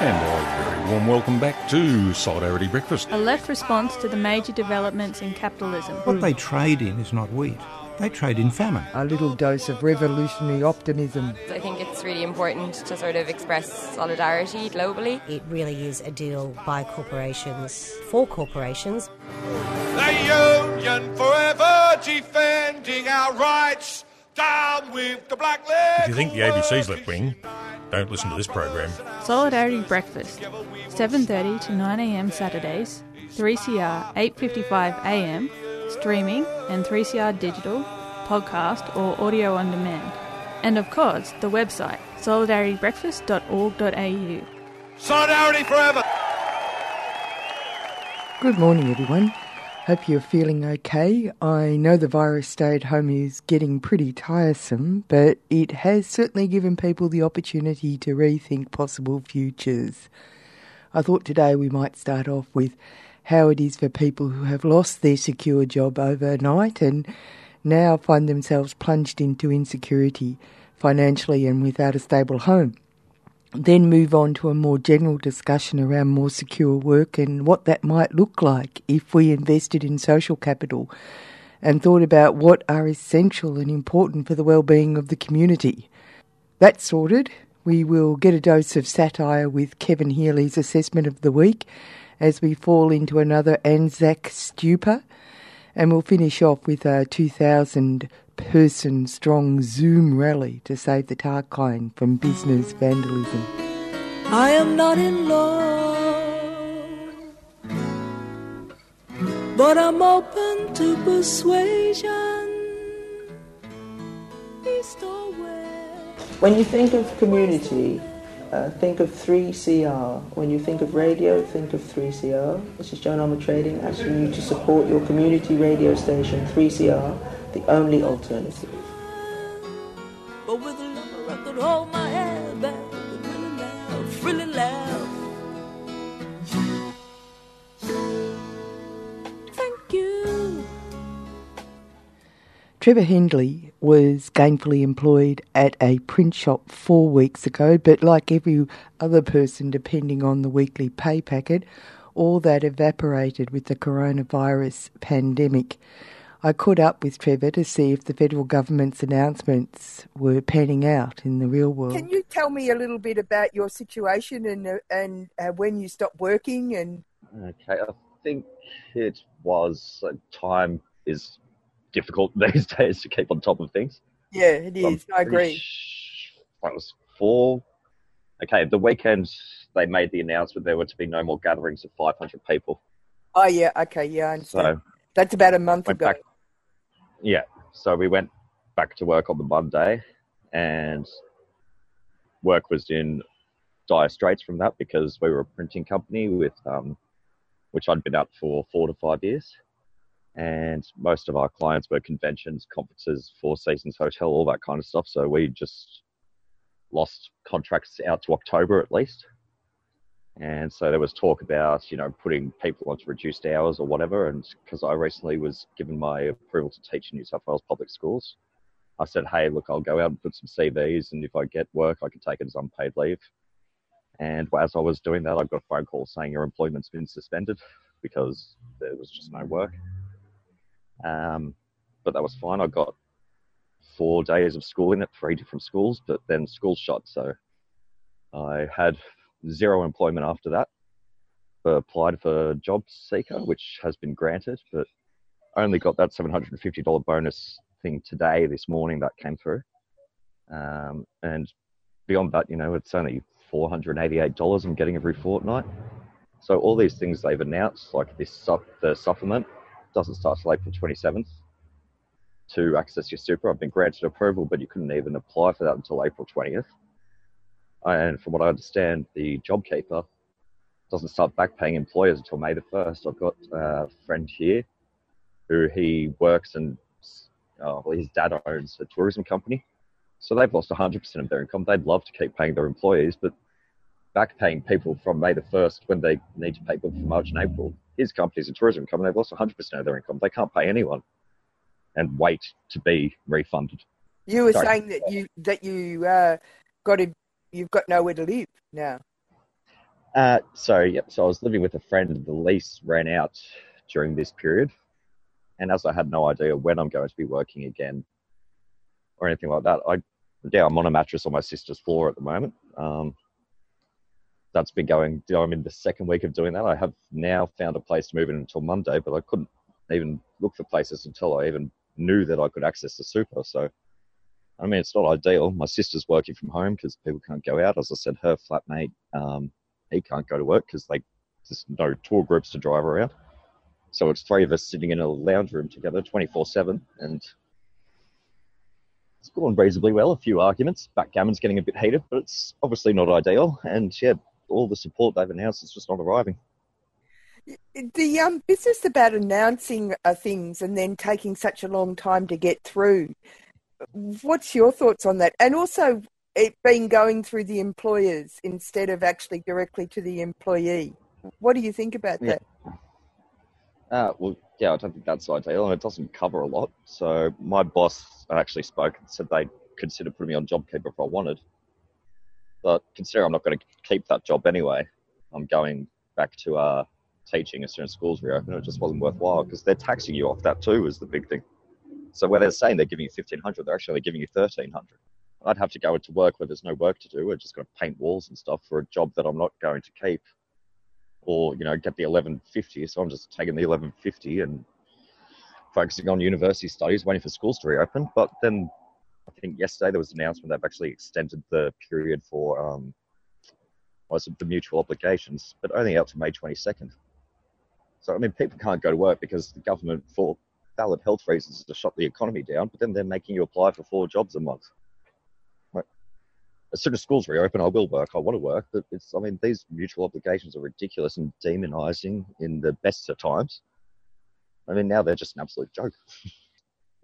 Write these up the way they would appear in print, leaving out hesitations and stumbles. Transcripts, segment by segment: And a very warm welcome back to Solidarity Breakfast. A left response to the major developments in capitalism. What they trade in is not wheat. They trade in famine. A little dose of revolutionary optimism. I think it's really important to sort of express solidarity globally. It really is a deal by corporations for corporations. The union forever defending our rights. Down with the black leg. If you think the ABC's left wing, don't listen to this program. Solidarity Breakfast, 7:30 to 9 a.m. Saturdays, 3CR 8:55 a.m. streaming and 3CR digital, podcast or audio on demand, and of course the website solidaritybreakfast.org.au. Solidarity forever. Good morning, everyone. Hope you're feeling okay. I know the virus stay-at-home is getting pretty tiresome, but it has certainly given people the opportunity to rethink possible futures. I thought today we might start off with how it is for people who have lost their secure job overnight and now find themselves plunged into insecurity financially and without a stable home. Then move on to a more general discussion around more secure work and what that might look like if we invested in social capital and thought about what are essential and important for the well-being of the community. That sorted, we will get a dose of satire with Kevin Healy's assessment of the week as we fall into another Anzac stupor, and we'll finish off with a 2,000-person strong Zoom rally to save the Tarkine from business vandalism. I am not in love, but I'm open to persuasion. East or west. When you think of community, think of 3CR. When you think of radio, think of 3CR. This is Joan Armatrading asking you to support your community radio station, 3CR, the only alternative. But with a lover I could hold my head back and really laugh. Thank you. Trevor Hendley was gainfully employed at a print shop 4 weeks ago, but like every other person depending on the weekly pay packet, all that evaporated with the coronavirus pandemic. I caught up with Trevor to see if the federal government's announcements were panning out in the real world. Can you tell me a little bit about your situation and when you stopped working? Okay, I think it was time is difficult these days to keep on top of things. Yeah, it is. I agree. That was four. Okay, the weekend they made the announcement there were to be no more gatherings of 500 people. Oh, yeah. Okay, yeah, I understand. So that's about a month ago. Yeah, so we went back to work on the Monday, and work was in dire straits from that because we were a printing company with which I'd been at for 4 to 5 years, and most of our clients were conventions, conferences, Four Seasons Hotel, all that kind of stuff. So we just lost contracts out to October at least, and so there was talk about putting people onto reduced hours or whatever. And because I recently was given my approval to teach in New South Wales public schools, I said, hey, look, I'll go out and put some CVs, and if I get work I can take it as unpaid leave. And as I was doing that, I got a phone call saying your employment's been suspended because there was just no work. But that was fine. I got 4 days of schooling at 3 different schools, but then school shut, so I had zero employment after that. But applied for JobSeeker, which has been granted, but I only got that $750 bonus thing today, this morning, that came through. And beyond that, it's only $488 I'm getting every fortnight. So all these things they've announced, like this the supplement, doesn't start till April 27th to access your super. I've been granted approval, but you couldn't even apply for that until April 20th. And from what I understand, the JobKeeper doesn't start back paying employers until May the 1st. I've got a friend here who he works and his dad owns a tourism company. So they've lost 100% of their income. They'd love to keep paying their employees, but back paying people from May the 1st when they need to pay people for March and April. His company's a tourism company. They've lost 100% of their income. They can't pay anyone and wait to be refunded. You were saying that you've got nowhere to live now. So I was living with a friend. The lease ran out during this period. And as I had no idea when I'm going to be working again or anything like that, I'm on a mattress on my sister's floor at the moment. That's been going, I'm in the second week of doing that. I have now found a place to move in until Monday, but I couldn't even look for places until I even knew that I could access the super. So, I mean, it's not ideal. My sister's working from home because people can't go out. As I said, her flatmate, he can't go to work because there's no tour groups to drive around. So it's three of us sitting in a lounge room together 24/7, and it's gone reasonably well. A few arguments. Backgammon's getting a bit heated, but it's obviously not ideal. And yeah, all the support they've announced is just not arriving. The business about announcing things and then taking such a long time to get through. What's your thoughts on that? And also it being going through the employers instead of actually directly to the employee. What do you think about that? I don't think that's ideal, and it doesn't cover a lot. So my boss actually spoke and said they'd consider putting me on JobKeeper if I wanted. But considering I'm not going to keep that job anyway, I'm going back to teaching as soon as schools reopen. It just wasn't worthwhile because they're taxing you off that too is the big thing. So where they're saying they're giving you $1,500, they're actually giving you $1,300. I'd have to go into work where there's no work to do. We're just going to paint walls and stuff for a job that I'm not going to keep, or get the $1,150. So I'm just taking the $1,150 and focusing on university studies, waiting for schools to reopen. But then I think yesterday there was an announcement they've actually extended the period for the mutual obligations, but only out to May 22nd. So I mean, people can't go to work because the government for valid health reasons to shut the economy down, but then they're making you apply for 4 jobs a month. Like, as soon as schools reopen, I will work. I want to work, but these mutual obligations are ridiculous and demonizing in the best of times. Now they're just an absolute joke.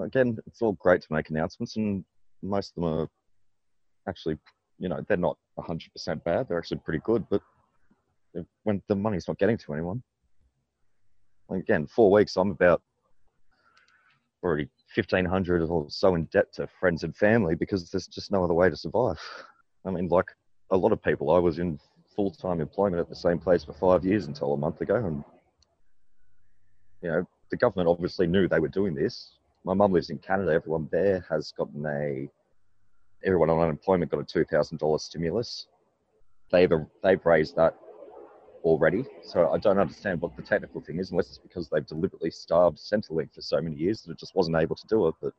Again, it's all great to make announcements, and most of them are actually, they're not 100% bad. They're actually pretty good, but when the money's not getting to anyone. Again, 4 weeks, I'm about already $1,500 or so in debt to friends and family because there's just no other way to survive. Like a lot of people, I was in full-time employment at the same place for 5 years until a month ago. And, the government obviously knew they were doing this. My mum lives in Canada. Everyone there has gotten everyone on unemployment got a $2,000 stimulus. They've raised that already. So I don't understand what the technical thing is, unless it's because they've deliberately starved Centrelink for so many years that it just wasn't able to do it. But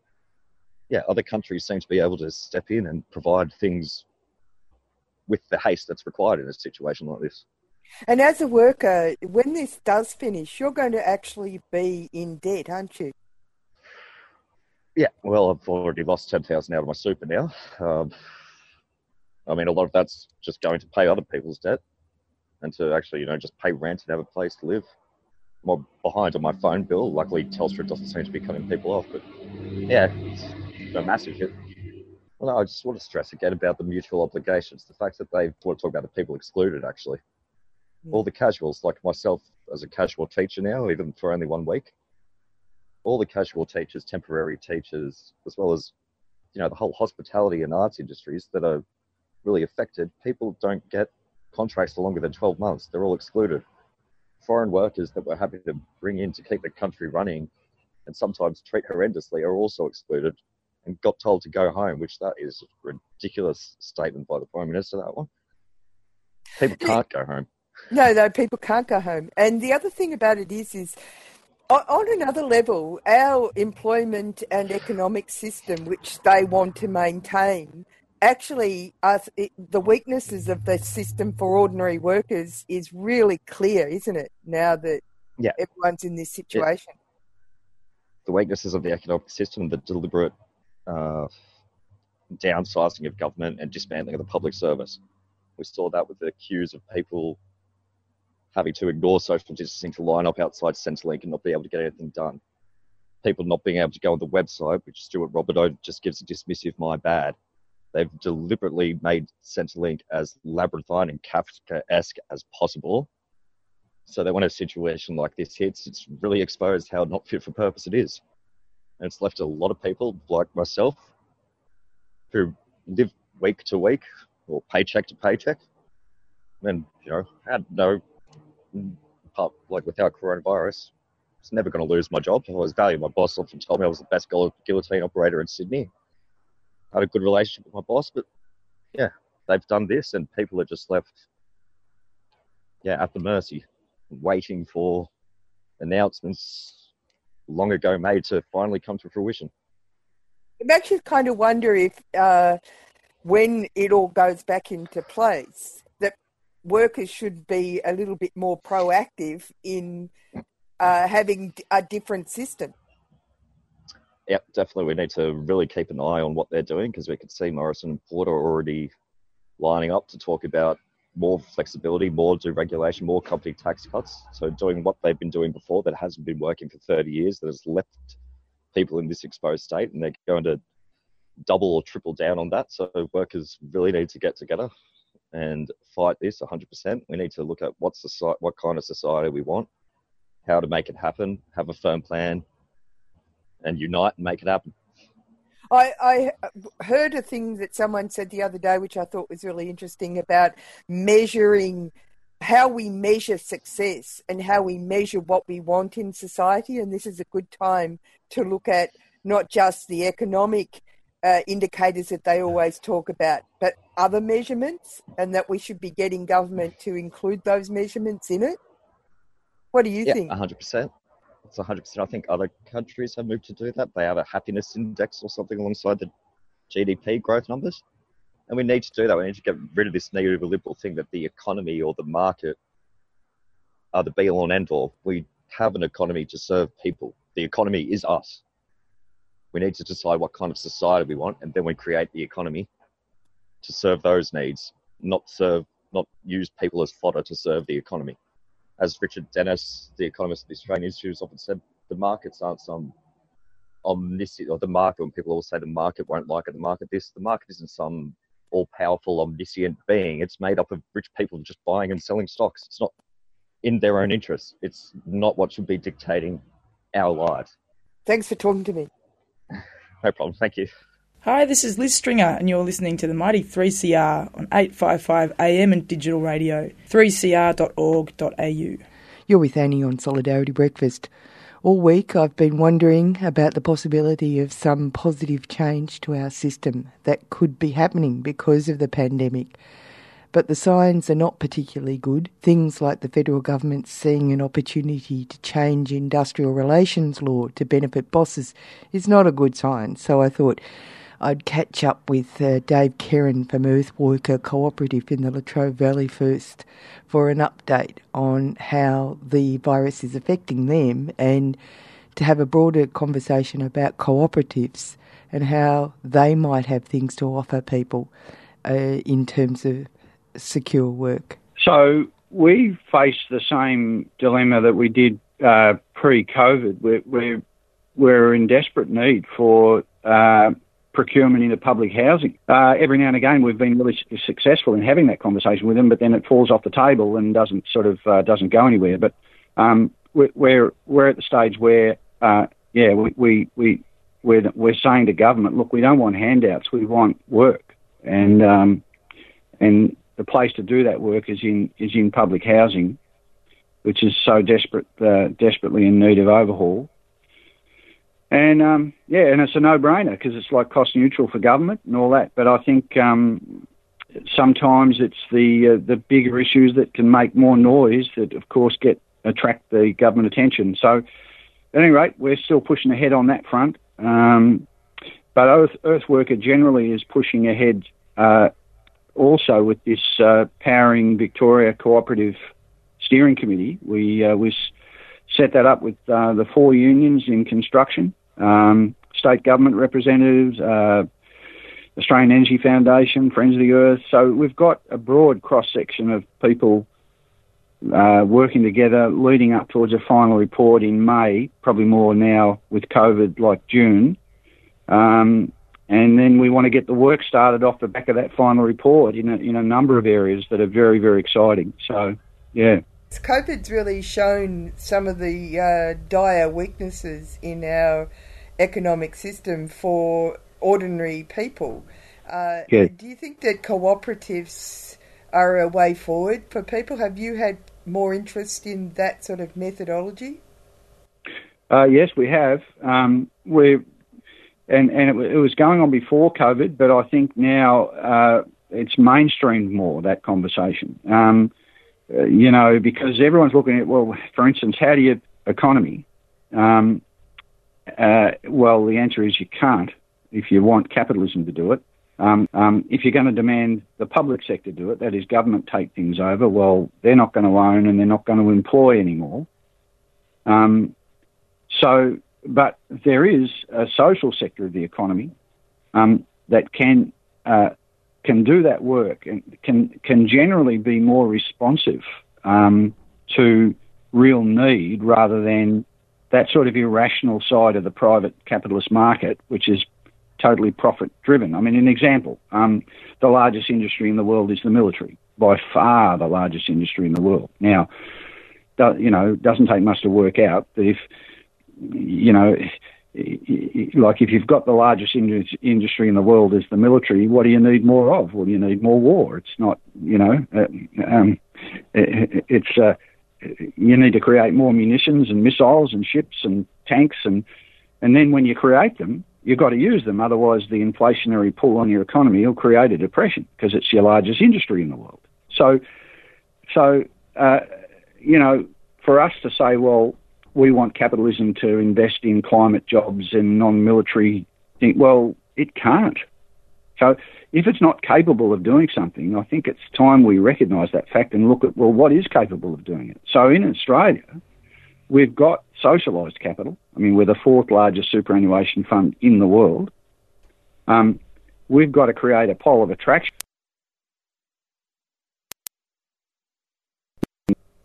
yeah, other countries seem to be able to step in and provide things with the haste that's required in a situation like this. And as a worker, when this does finish, you're going to actually be in debt, aren't you? Yeah, well, I've already lost $10,000 out of my super now. A lot of that's just going to pay other people's debt and to actually, just pay rent and have a place to live. I'm behind on my phone bill. Luckily, Telstra doesn't seem to be cutting people off, but yeah, it's a massive hit. Well, I just want to stress again about the mutual obligations, the fact that they want to talk about the people excluded, actually. Yeah. All the casuals, like myself as a casual teacher now, even for only 1 week. All the casual teachers, temporary teachers, as well as, the whole hospitality and arts industries that are really affected, people don't get contracts for longer than 12 months. They're all excluded. Foreign workers that we're happy to bring in to keep the country running and sometimes treat horrendously are also excluded and got told to go home, which that is a ridiculous statement by the Prime Minister, that one. People can't go home. No, people can't go home. And the other thing about it is on another level, our employment and economic system, which they want to maintain, actually the weaknesses of the system for ordinary workers is really clear, isn't it, now that everyone's in this situation? Yeah. The weaknesses of the economic system, the deliberate downsizing of government and dismantling of the public service. We saw that with the queues of people having to ignore social distancing to line up outside Centrelink and not be able to get anything done. People not being able to go on the website, which Stuart Robert just gives a dismissive, my bad. They've deliberately made Centrelink as labyrinthine and Kafkaesque as possible. So that when a situation like this hits, it's really exposed how not fit for purpose it is. And it's left a lot of people like myself who live week to week or paycheck to paycheck And, you know, had no, like with our coronavirus, I was never going to lose my job. I was valued. My boss often told me I was the best guillotine operator in Sydney. I had a good relationship with my boss, but yeah, they've done this and people are just left, yeah, at the mercy, waiting for announcements long ago made to finally come to fruition. It makes you kind of wonder if when it all goes back into place, that workers should be a little bit more proactive in having a different system. Yeah, definitely. We need to really keep an eye on what they're doing, because we can see Morrison and Porter already lining up to talk about more flexibility, more deregulation, more company tax cuts. So doing what they've been doing before that hasn't been working for 30 years, that has left people in this exposed state, and they're going to double or triple down on that. So workers really need to get together and fight this 100%. We need to look at what kind of society we want, how to make it happen, have a firm plan, and unite and make it happen. I heard a thing that someone said the other day, which I thought was really interesting, about measuring how we measure success and how we measure what we want in society. And this is a good time to look at not just the economic indicators that they always talk about, but other measurements, and that we should be getting government to include those measurements in it. What do you think? 100%. It's 100%. I think other countries have moved to do that. They have a happiness index or something alongside the GDP growth numbers. And we need to do that. We need to get rid of this negative liberal thing that the economy or the market are the be-all and end-all. We have an economy to serve people. The economy is us. We need to decide what kind of society we want, and then we create the economy to serve those needs, not use people as fodder to serve the economy. As Richard Dennis, the economist of the Australian Institute, has often said, the markets aren't some omniscient, or the market, when people always say the market won't like it, the market this, the market isn't some all-powerful, omniscient being. It's made up of rich people just buying and selling stocks. It's not in their own interests. It's not what should be dictating our lives. Thanks for talking to me. No problem. Thank you. Hi, this is Liz Stringer, and you're listening to the mighty 3CR on 855 AM and digital radio, 3cr.org.au. You're with Annie on Solidarity Breakfast. All week I've been wondering about the possibility of some positive change to our system that could be happening because of the pandemic. But the signs are not particularly good. Things like the federal government seeing an opportunity to change industrial relations law to benefit bosses is not a good sign. So I thought I'd catch up with Dave Kerrin from Earthworker Cooperative in the Latrobe Valley first for an update on how the virus is affecting them, and to have a broader conversation about cooperatives and how they might have things to offer people in terms of secure work. So we face the same dilemma that we did pre-COVID. We're in desperate need for procurement into public housing. Every now and again, we've been really successful in having that conversation with them, but then it falls off the table and doesn't go anywhere. But we're at the stage where we're saying to government, look, we don't want handouts, we want work, and the place to do that work is in public housing, which is so desperately in need of overhaul. And, and it's a no-brainer because it's like cost neutral for government and all that. But I think sometimes it's the bigger issues that can make more noise that, of course, attract the government attention. So, at any rate, we're still pushing ahead on that front. But Earthworker generally is pushing ahead also with this Powering Victoria Cooperative Steering Committee. We set that up with the four unions in construction, state government representatives, Australian Energy Foundation, Friends of the Earth. So we've got a broad cross-section of people working together, leading up towards a final report in May, probably more now with COVID, like June. And then we want to get the work started off the back of that final report in a number of areas that are very, very exciting. So, yeah. COVID's really shown some of the dire weaknesses in our economic system for ordinary people. Yeah. Do you think that cooperatives are a way forward for people? Have you had more interest in that sort of methodology? Yes, we have. It was going on before COVID, but I think now it's mainstreamed more, that conversation. Because everyone's looking at, well, for instance, how do you economy? Well, the answer is you can't if you want capitalism to do it. If you're going to demand the public sector do it, that is government take things over, well, they're not going to own and they're not going to employ anymore. But there is a social sector of the economy that can do that work and can generally be more responsive to real need rather than that sort of irrational side of the private capitalist market, which is totally profit-driven. I mean, an example, the largest industry in the world is the military, by far the largest industry in the world. Now, it doesn't take much to work out that if, if you've got the largest industry in the world is the military, what do you need more of? Well, you need more war. It's not, you need to create more munitions and missiles and ships and tanks. And then when you create them, you've got to use them. Otherwise, the inflationary pull on your economy will create a depression because it's your largest industry in the world. So for us to say, well, we want capitalism to invest in climate jobs and non-military thing, well, it can't. So if it's not capable of doing something, I think it's time we recognise that fact and look at, well, what is capable of doing it? So in Australia, we've got socialised capital. I mean, we're the fourth largest superannuation fund in the world. We've got to create a pole of attraction.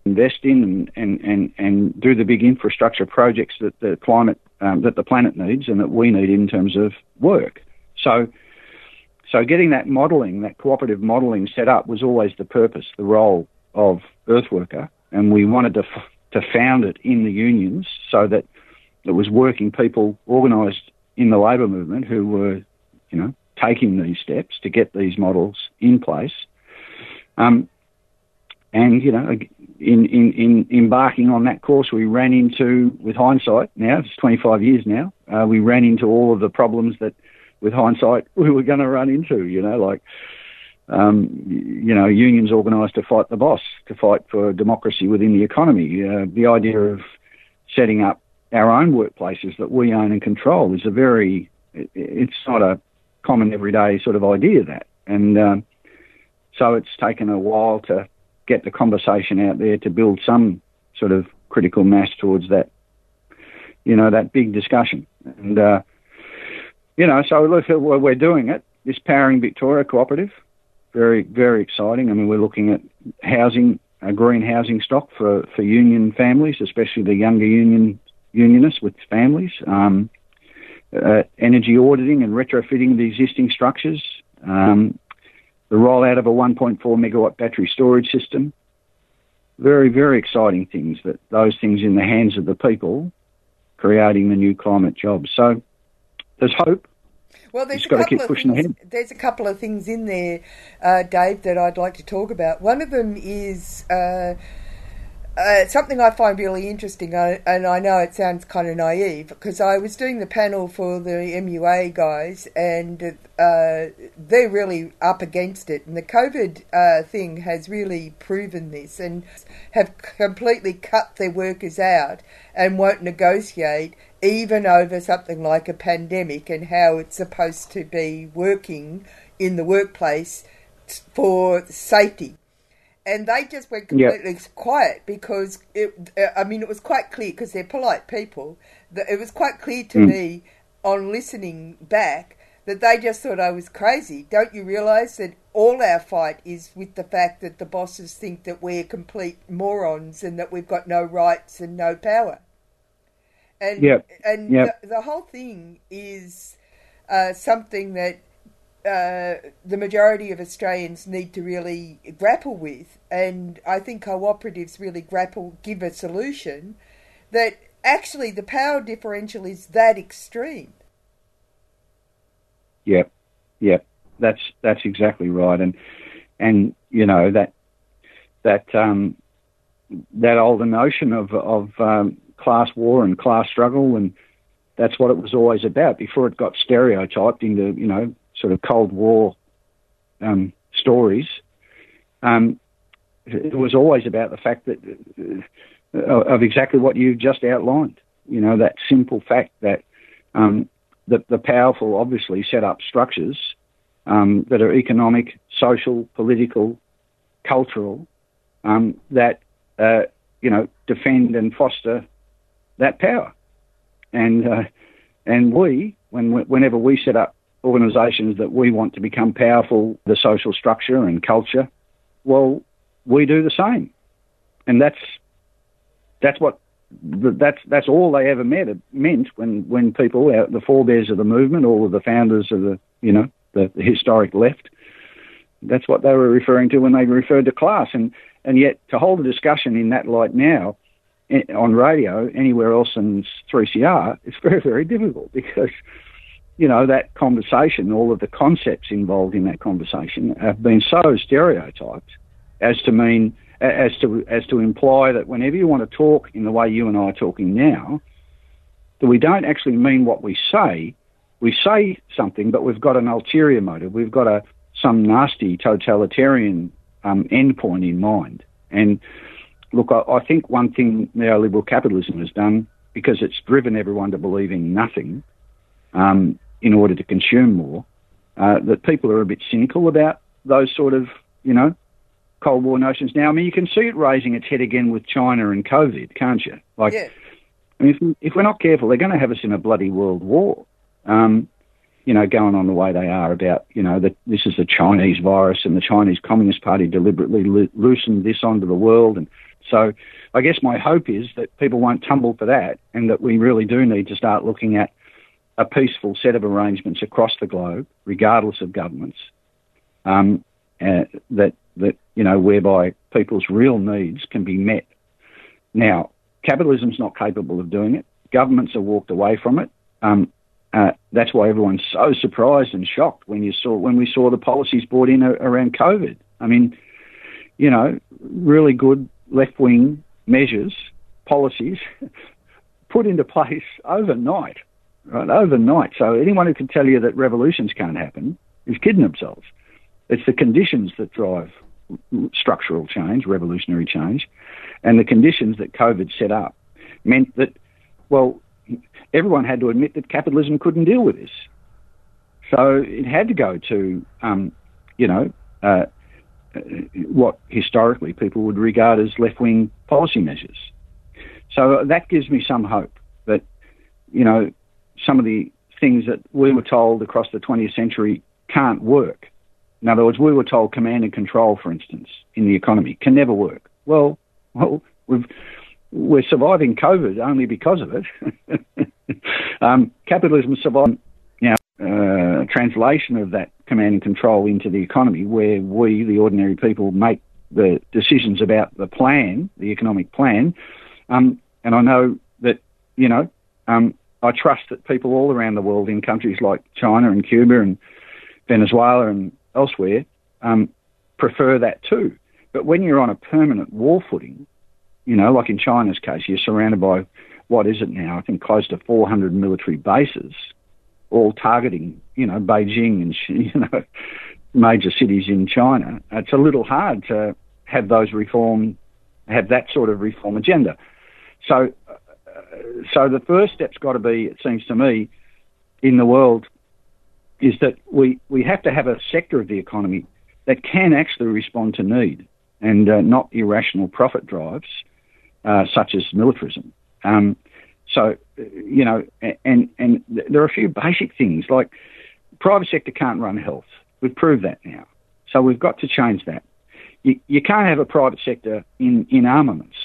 Invest in and do the big infrastructure projects that the climate that the planet needs and that we need in terms of work. So getting that modelling, that cooperative modelling set up was always the purpose, the role of Earthworker, and we wanted to found it in the unions so that it was working people organised in the labour movement who were, taking these steps to get these models in place. In embarking on that course, we ran into, with hindsight now, it's 25 years now, we ran into all of the problems that, with hindsight, we were going to run into, unions organised to fight the boss, to fight for democracy within the economy. The idea of setting up our own workplaces that we own and control is it's not a common everyday sort of idea, that. And so it's taken a while to get the conversation out there to build some sort of critical mass towards that, that big discussion. And, so look, we're doing it. This Powering Victoria cooperative, very, very exciting. I mean, we're looking at housing, a green housing stock for union families, especially the younger unionists with families, energy auditing and retrofitting the existing structures, the rollout of a 1.4 megawatt battery storage system. Very, very exciting things, that those things in the hands of the people creating the new climate jobs. So there's hope. Well, there's a couple of things in there, Dave, that I'd like to talk about. One of them is something I find really interesting, and I know it sounds kind of naive, because I was doing the panel for the MUA guys, and they're really up against it. And the COVID thing has really proven this, and have completely cut their workers out and won't negotiate even over something like a pandemic and how it's supposed to be working in the workplace for safety. And they just went completely quiet because, it was quite clear, because they're polite people, that it was quite clear to me on listening back that they just thought I was crazy. Don't you realise that all our fight is with the fact that the bosses think that we're complete morons and that we've got no rights and no power? And The whole thing is something that the majority of Australians need to really grapple with, and I think cooperatives really give a solution, that actually the power differential is that extreme. Yep, that's exactly right, and you know, that older notion of class war and class struggle, and that's what it was always about before it got stereotyped into, you know, sort of Cold War stories. It was always about the fact that of exactly what you just outlined. You know, that simple fact that the powerful obviously set up structures that are economic, social, political, cultural, that you know, defend and foster that power. And we, whenever we set up organisations that we want to become powerful, the social structure and culture, well, we do the same. And that's all they ever meant when people, the forebears of the movement, all of the founders of the, you know, the historic left, that's what they were referring to when they referred to class. And yet to hold a discussion in that light now on radio anywhere else than 3CR, it's very, very difficult because, you know, that conversation, all of the concepts involved in that conversation have been so stereotyped as to mean, as to imply that whenever you want to talk in the way you and I are talking now, that we don't actually mean what we say. We say something, but we've got an ulterior motive. We've got some nasty totalitarian endpoint in mind. And look, I think one thing neoliberal capitalism has done, because it's driven everyone to believe in nothing in order to consume more, that people are a bit cynical about those sort of, you know, Cold War notions now. I mean, you can see it raising its head again with China and COVID, can't you? Like, yeah. I mean, if we're not careful, they're going to have us in a bloody world war, you know, going on the way they are about, you know, that this is the Chinese virus and the Chinese Communist Party deliberately loosened this onto the world. And so I guess my hope is that people won't tumble for that, and that we really do need to start looking at a peaceful set of arrangements across the globe, regardless of governments, that, you know, whereby people's real needs can be met. Now, capitalism's not capable of doing it. Governments have walked away from it. That's why everyone's so surprised and shocked when we saw the policies brought in around COVID. I mean, you know, really good left-wing measures, policies put into place overnight, right? Overnight. So anyone who can tell you that revolutions can't happen is kidding themselves. It's the conditions that drive structural change, revolutionary change, and the conditions that COVID set up meant that, well, everyone had to admit that capitalism couldn't deal with this. So it had to go to, you know, what historically people would regard as left-wing policy measures. So that gives me some hope that, you know, some of the things that we were told across the 20th century can't work. In other words, we were told command and control, for instance, in the economy, can never work. Well, we're surviving COVID only because of it. Capitalism survived, you know, translation of that command and control into the economy, where we, the ordinary people, make the decisions about the plan, the economic plan. And I know that, you know, I trust that people all around the world, in countries like China and Cuba and Venezuela and elsewhere, prefer that too. But when you're on a permanent war footing, you know, like in China's case, you're surrounded by, what is it now, I think close to 400 military bases, all targeting, you know, Beijing and, you know, major cities in China. It's a little hard to have that sort of reform agenda. So the first step's got to be, it seems to me, in the world, is that we have to have a sector of the economy that can actually respond to need and not irrational profit drives such as militarism. So, you know, and there are a few basic things, like private sector can't run health. We've proved that now. So we've got to change that. You can't have a private sector in armaments.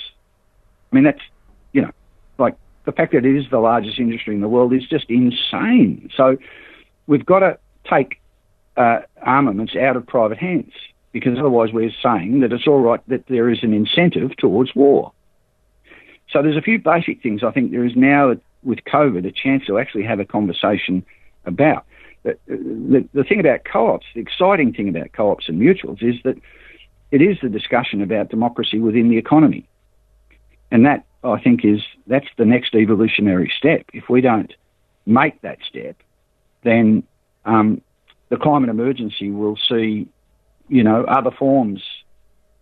I mean, that's, you know, like the fact that it is the largest industry in the world is just insane. So we've got to take armaments out of private hands, because otherwise we're saying that it's all right that there is an incentive towards war. So there's a few basic things I think there is now, with COVID, a chance to actually have a conversation about. The thing about co-ops, the exciting thing about co-ops and mutuals, is that It is the discussion about democracy within the economy. And that, I think, that's the next evolutionary step. If we don't make that step, then the climate emergency will see, other forms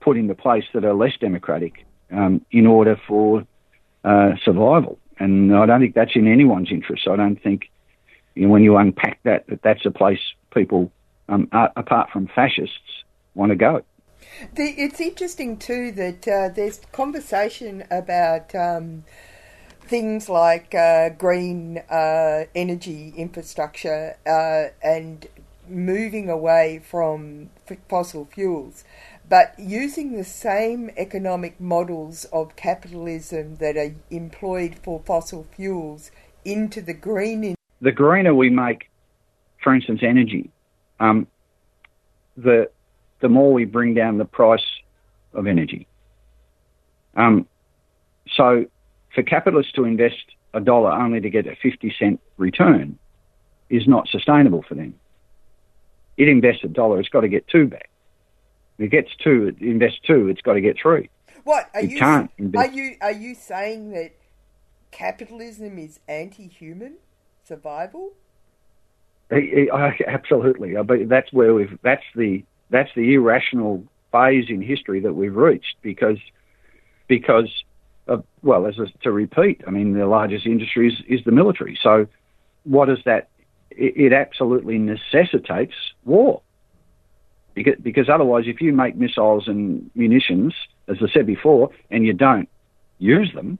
put into place that are less democratic in order for survival. And I don't think that's in anyone's interest. I don't think, when you unpack that that's a place people, apart from fascists, want to go. It's interesting too that there's conversation about things like green energy infrastructure and moving away from fossil fuels, but using the same economic models of capitalism that are employed for fossil fuels into the green. The greener we make, for instance, energy, the more we bring down the price of energy. So for capitalists to invest $1 only to get a 50-cent return is not sustainable for them. It invests $1, it's got to get $2 back. If it gets $2, it invests $2, it's got to get $3. Are you saying that capitalism is anti-human survival? Absolutely. But that's where that's the irrational phase in history that we've reached because to repeat, the largest industry is the military. So what is that? It absolutely necessitates war. Because otherwise, if you make missiles and munitions, as I said before, and you don't use them,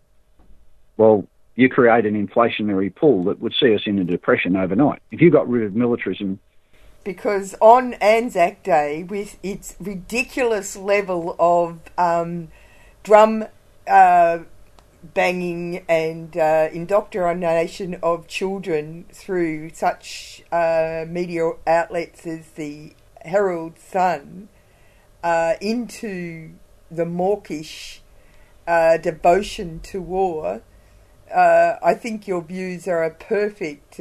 well, you create an inflationary pull that would see us in a depression overnight. If you got rid of militarism. Because on Anzac Day, with its ridiculous level of drum banging and indoctrination of children through such media outlets as the Herald Sun into the mawkish devotion to war, I think your views are a perfect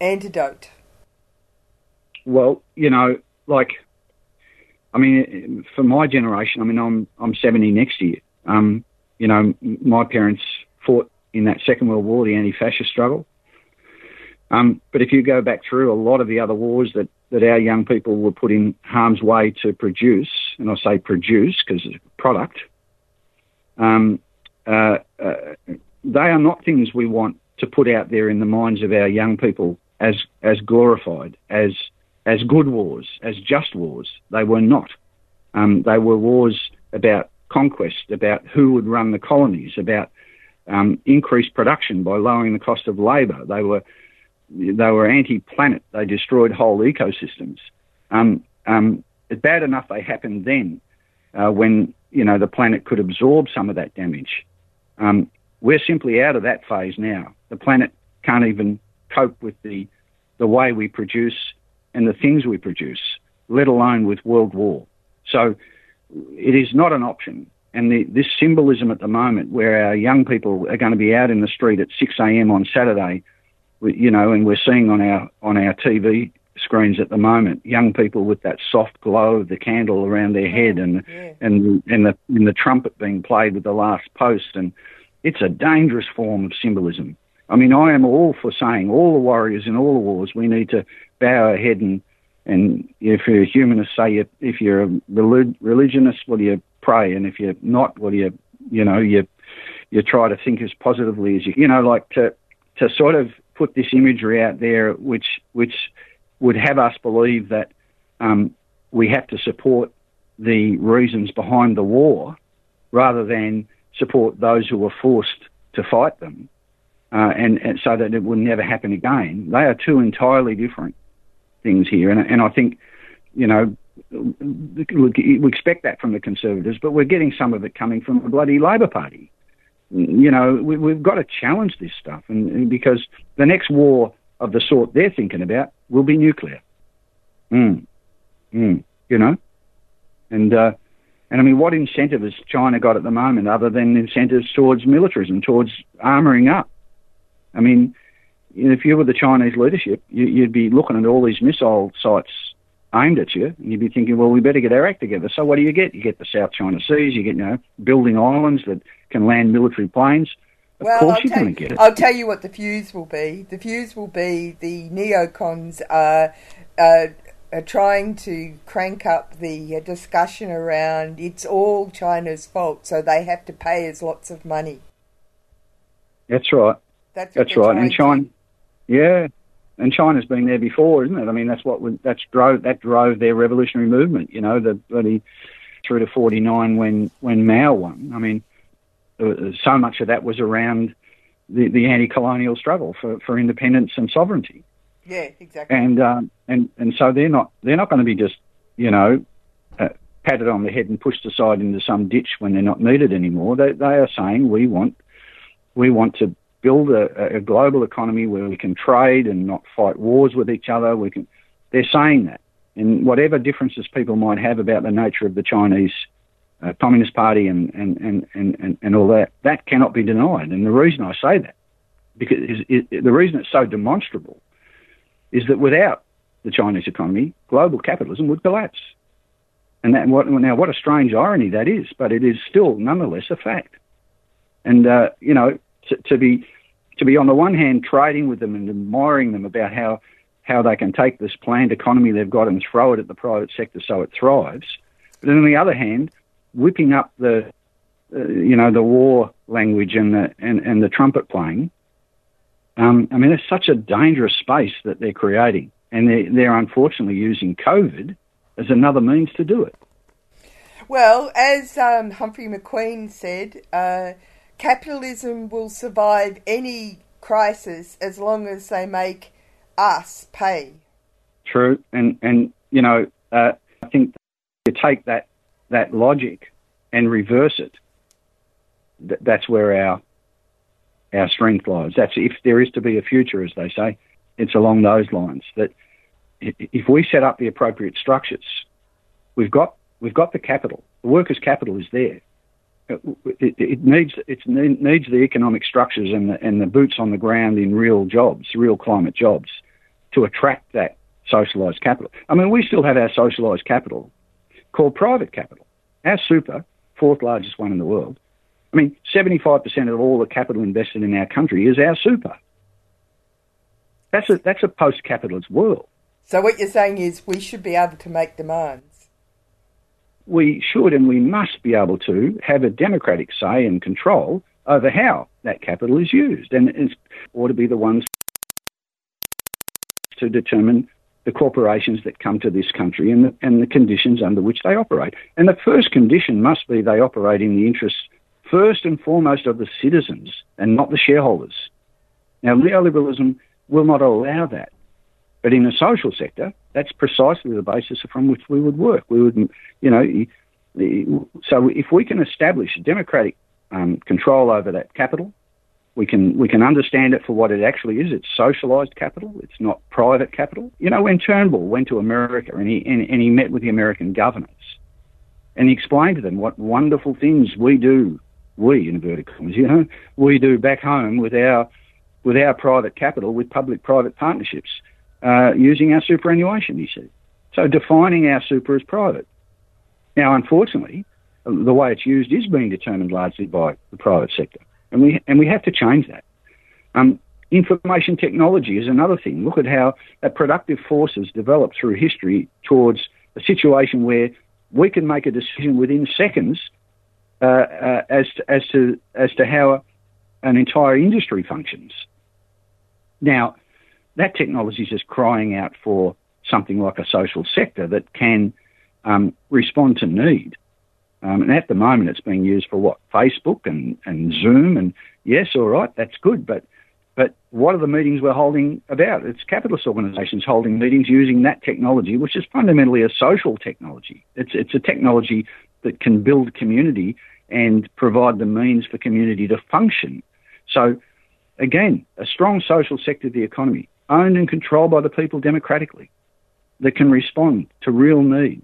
antidote. Well, for my generation, I'm 70 next year. My parents fought in that Second World War, the anti-fascist struggle. But if you go back through a lot of the other wars that our young people were put in harm's way to produce, and I say produce because it's a product, they are not things we want to put out there in the minds of our young people as glorified, as good wars, as just wars. They were not. They were wars about conquest, about who would run the colonies, about increased production by lowering the cost of labour. They were anti-planet. They destroyed whole ecosystems. It's bad enough they happened then, when the planet could absorb some of that damage. We're simply out of that phase now. The planet can't even cope with the way we produce and the things we produce, let alone with world war. So it is not an option. And this symbolism at the moment where our young people are going to be out in the street at 6 a.m. on Saturday, and we're seeing on our TV screens at the moment, young people with that soft glow of the candle around their head and the trumpet being played with the last post, and it's a dangerous form of symbolism. I am all for saying all the warriors in all the wars, we need to bow our head and if you're a humanist, if you're a religionist, well, you pray, and if you're not, well, you try to think as positively as to sort of put this imagery out there, which would have us believe that we have to support the reasons behind the war rather than support those who were forced to fight them, and so that it would never happen again. They are two entirely different things here, and I think, we expect that from the Conservatives, but we're getting some of it coming from the bloody Labor Party. We've got to challenge this stuff, and because the next war of the sort they're thinking about will be nuclear. What incentive has China got at the moment other than incentives towards militarism, towards armouring up? If you were the Chinese leadership, you'd be looking at all these missile sites aimed at you, and you'd be thinking, well, we better get our act together. So what do you get? You get the South China Seas, you get, you know, building islands that can land military planes. Of course you're going to get it. I'll tell you what the fuse will be. The fuse will be the neocons are trying to crank up the discussion around it's all China's fault, so they have to pay us lots of money. That's right. That's right. And China, yeah, and China's been there before, isn't it? I mean, that drove their revolutionary movement. You know, the bloody through to 49 when Mao won. I mean, so much of that was around the anti-colonial struggle for independence and sovereignty. Yeah, exactly. And so they're not going to be just, you know, patted on the head and pushed aside into some ditch when they're not needed anymore. They are saying we want to build a global economy where we can trade and not fight wars with each other. They're saying that, and whatever differences people might have about the nature of the Chinese Communist Party and all that cannot be denied. And the reason I say that, because the reason it's so demonstrable, is that without the Chinese economy, global capitalism would collapse. And what a strange irony that is, but it is still nonetheless a fact. And you know, to be on the one hand trading with them and admiring them about how they can take this planned economy they've got and throw it at the private sector so it thrives, but then on the other hand, whipping up the you know, the war language and the trumpet playing. I mean, it's such a dangerous space that they're creating, and they're unfortunately using COVID as another means to do it. Well, as Humphrey McQueen said, capitalism will survive any crisis as long as they make us pay. True, and you know, I think you take that logic and reverse it. That's where our strength lies. That's, if there is to be a future, as they say, it's along those lines. That if we set up the appropriate structures, we've got the capital. The workers' capital is there. It needs the economic structures and the boots on the ground in real jobs, real climate jobs, to attract that socialised capital. I mean, we still have our socialised capital called private capital. Our super, fourth largest one in the world. I mean, 75% of all the capital invested in our country is our super. That's a post-capitalist world. So what you're saying is we should be able to make demands. We should and we must be able to have a democratic say and control over how that capital is used, and it's ought to be the ones to determine the corporations that come to this country and the conditions under which they operate. And the first condition must be they operate in the interests first and foremost of the citizens and not the shareholders. Now, neoliberalism will not allow that. But in the social sector, that's precisely the basis from which we would work. We would, you know, so if we can establish democratic control over that capital, we can understand it for what it actually is. It's socialised capital. It's not private capital. You know, when Turnbull went to America and he met with the American governors and he explained to them what wonderful things we do, we, inverted commas, you know, we do back home with our private capital, with public-private partnerships, using our superannuation, he said. So defining our super as private. Now, unfortunately, the way it's used is being determined largely by the private sector, and we have to change that. Information technology is another thing. Look at how that productive forces developed through history towards a situation where we can make a decision within seconds as to how an entire industry functions. Now, that technology is just crying out for something like a social sector that can respond to need. And at the moment, it's being used for what? Facebook and Zoom, and yes, all right, that's good. But what are the meetings we're holding about? It's capitalist organisations holding meetings using that technology, which is fundamentally a social technology. It's a technology that can build community and provide the means for community to function. So, again, a strong social sector of the economy, owned and controlled by the people democratically, that can respond to real need.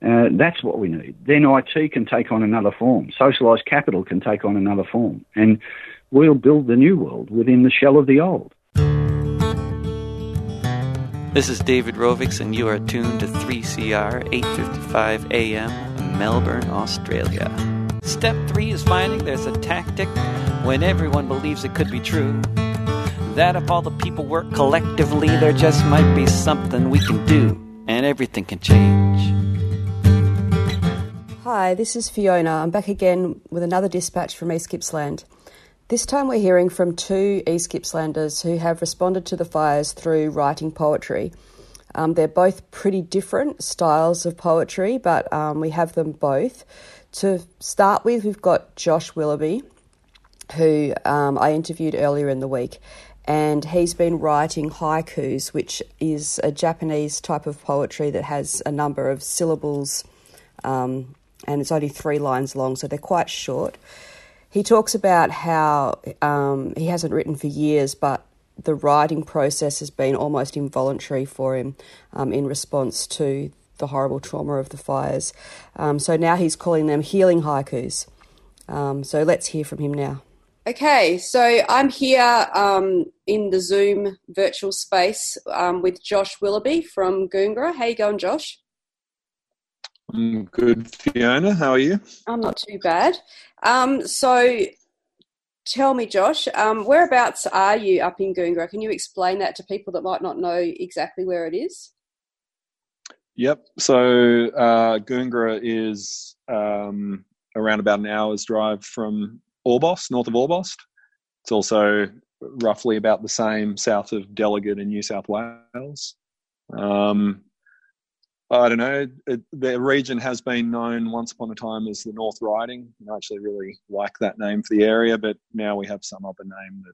That's what we need. Then IT can take on another form. Socialised capital can take on another form. And we'll build the new world within the shell of the old. This is David Rovix, and you are tuned to 3CR, 8:55 a.m., Melbourne, Australia. Step 3 is finding there's a tactic when everyone believes it could be true. That if all the people work collectively, there just might be something we can do, and everything can change. Hi, this is Fiona. I'm back again with another dispatch from East Gippsland. This time we're hearing from two East Gippslanders who have responded to the fires through writing poetry. They're both pretty different styles of poetry, but we have them both. To start with, we've got Josh Willoughby, who I interviewed earlier in the week, and he's been writing haikus, which is a Japanese type of poetry that has a number of syllables, and it's only 3 lines long, so they're quite short. He talks about how he hasn't written for years, but the writing process has been almost involuntary for him in response to the horrible trauma of the fires. So now he's calling them healing haikus. So let's hear from him now. Okay, so I'm here in the Zoom virtual space with Josh Willoughby from Goongerah. How you going, Josh? I'm good, Fiona. How are you? I'm not too bad. So tell me, Josh, whereabouts are you up in Goongerah? Can you explain that to people that might not know exactly where it is? Yep. So Goongerah is around about an hour's drive from Orbost, north of Orbost. It's also roughly about the same south of Delegate in New South Wales. I don't know. The region has been known once upon a time as the North Riding. I actually really like that name for the area, but now we have some other name that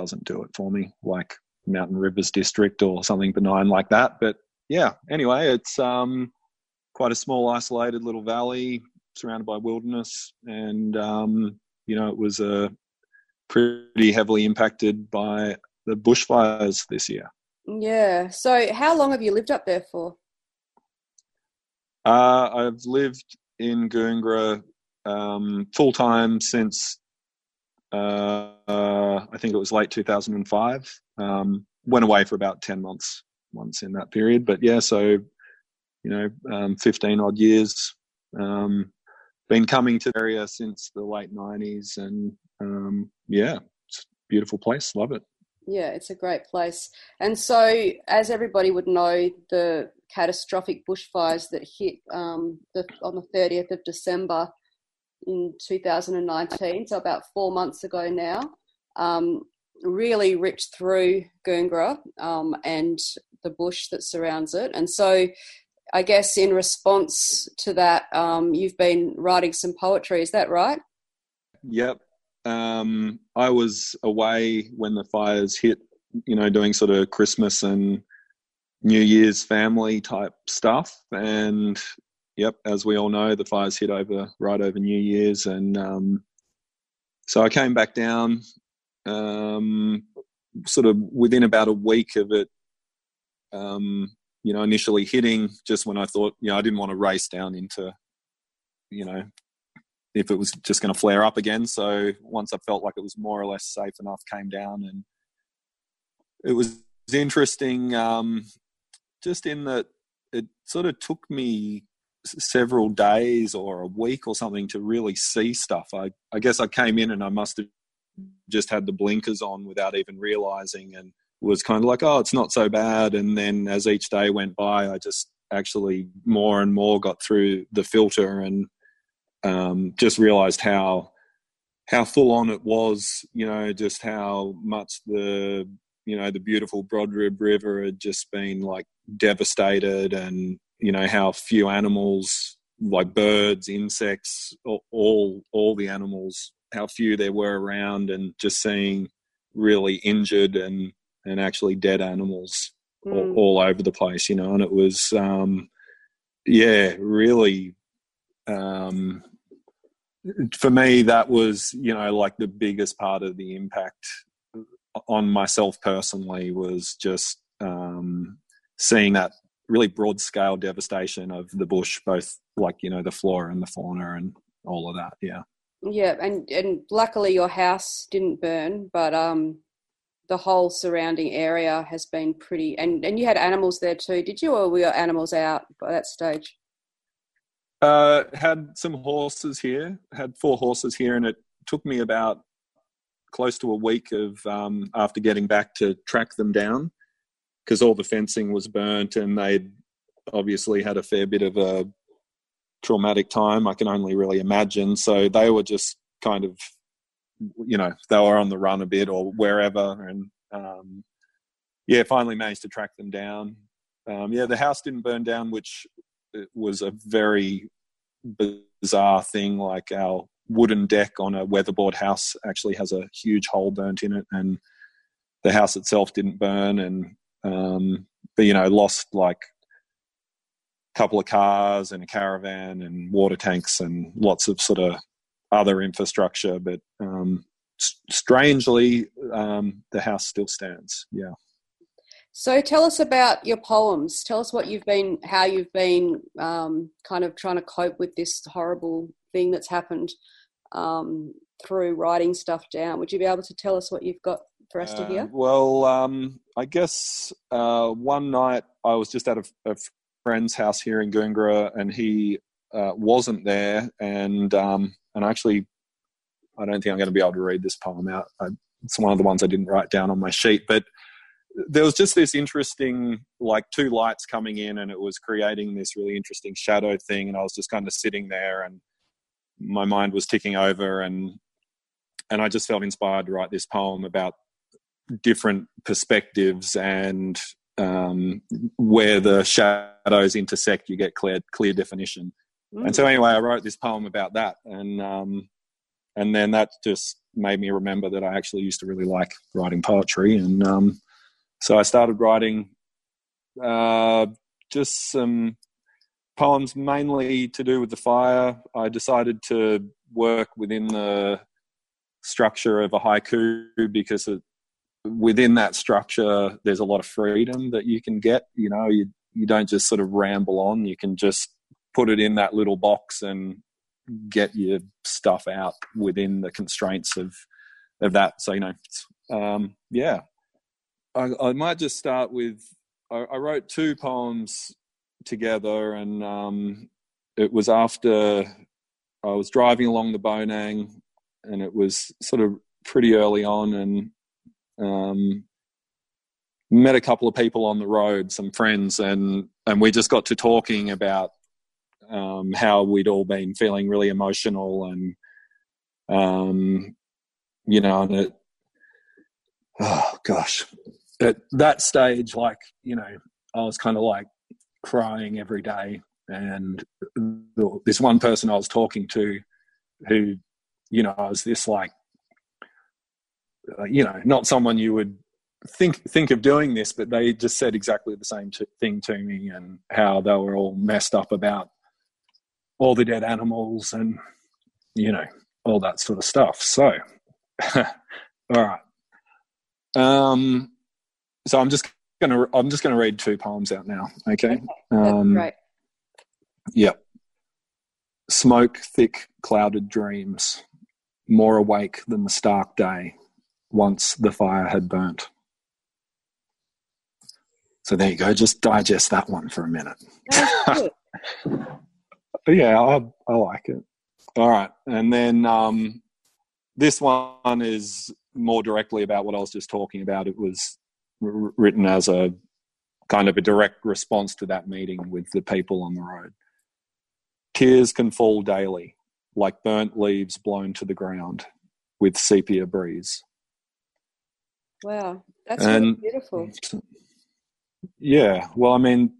doesn't do it for me, like Mountain Rivers District or something benign like that. But yeah, anyway, it's quite a small, isolated little valley surrounded by wilderness, and you know, it was pretty heavily impacted by the bushfires this year. Yeah. So how long have you lived up there for? I've lived in Goongerah full-time since I think it was late 2005. Went away for about 10 months once in that period. But, yeah, so, you know, 15-odd years. Been coming to the area since the late 90s, and yeah, it's a beautiful place. Love it. Yeah, it's a great place. And so, as everybody would know, the catastrophic bushfires that hit on the 30th of December in 2019, so about 4 months ago now, really ripped through Goongerah and the bush that surrounds it. And so, I guess in response to that, you've been writing some poetry. Is that right? Yep. I was away when the fires hit, you know, doing sort of Christmas and New Year's family type stuff. And yep, as we all know, the fires hit right over New Year's. And so I came back down sort of within about a week of it, you know, initially hitting, just when I thought, you know, I didn't want to race down into, you know, if it was just going to flare up again. So once I felt like it was more or less safe enough, came down, and it was interesting just in that it sort of took me several days or a week or something to really see stuff. I guess I came in and I must have just had the blinkers on without even realising, and was kind of like, oh, it's not so bad. And then as each day went by, I just actually more and more got through the filter and just realized how full on it was, you know, just how much the, you know, the beautiful Broadrib River had just been like devastated, and, you know, how few animals, like birds, insects, all the animals, how few there were around, and just seeing really injured and actually dead animals all over the place, you know. And it was, yeah, really, for me, that was, you know, like the biggest part of the impact on myself personally was just seeing that really broad scale devastation of the bush, both like, you know, the flora and the fauna and all of that. Yeah. Yeah. And luckily your house didn't burn, but the whole surrounding area has been pretty, and you had animals there too, did you, or were your animals out by that stage? Had some horses here, had 4 horses here, and it took me about close to a week of after getting back to track them down because all the fencing was burnt and they'd obviously had a fair bit of a traumatic time, I can only really imagine. So they were just kind of, you know, they were on the run a bit or wherever, and finally managed to track them down. The house didn't burn down, which was a very bizarre thing. Like, our wooden deck on a weatherboard house actually has a huge hole burnt in it, and the house itself didn't burn, and lost like a couple of cars and a caravan and water tanks and lots of sort of other infrastructure, but strangely the house still stands. Yeah. So tell us about your poems. Tell us how you've been kind of trying to cope with this horrible thing that's happened through writing stuff down. Would you be able to tell us what you've got for us to hear? Well, I guess one night I was just at a friend's house here in Goongerah, and he wasn't there, and actually I don't think I'm going to be able to read this poem out. It's one of the ones I didn't write down on my sheet, but there was just this interesting, like, 2 lights coming in, and it was creating this really interesting shadow thing. And I was just kind of sitting there, and my mind was ticking over, and I just felt inspired to write this poem about different perspectives and where the shadows intersect, you get clear definition. Mm. And so anyway, I wrote this poem about that, and then that just made me remember that I actually used to really like writing poetry, and so I started writing just some poems mainly to do with the fire. I decided to work within the structure of a haiku because within that structure there's a lot of freedom that you can get. You know, you don't just sort of ramble on. You can just put it in that little box and get your stuff out within the constraints of that. So, you know, I might just start with, I wrote 2 poems together, and it was after I was driving along the Bonang, and it was sort of pretty early on, and met a couple of people on the road, some friends, and we just got to talking about how we'd all been feeling really emotional, and and it, oh gosh, at that stage, like, you know, I was kind of like crying every day, and this one person I was talking to, who, you know, I was this like, not someone you would think of doing this, but they just said exactly the same thing to me, and how they were all messed up about all the dead animals and, you know, all that sort of stuff. So, all right. So I'm just gonna read 2 poems out now. Okay. Right. Yep. Smoke, thick, clouded dreams, more awake than the stark day, once the fire had burnt. So there you go. Just digest that one for a minute. Yeah, I like it. All right, and then this one is more directly about what I was just talking about. It was written as a kind of a direct response to that meeting with the people on the road. Tears can fall daily, like burnt leaves blown to the ground with sepia breeze. Wow, that's really beautiful. Yeah, well, I mean,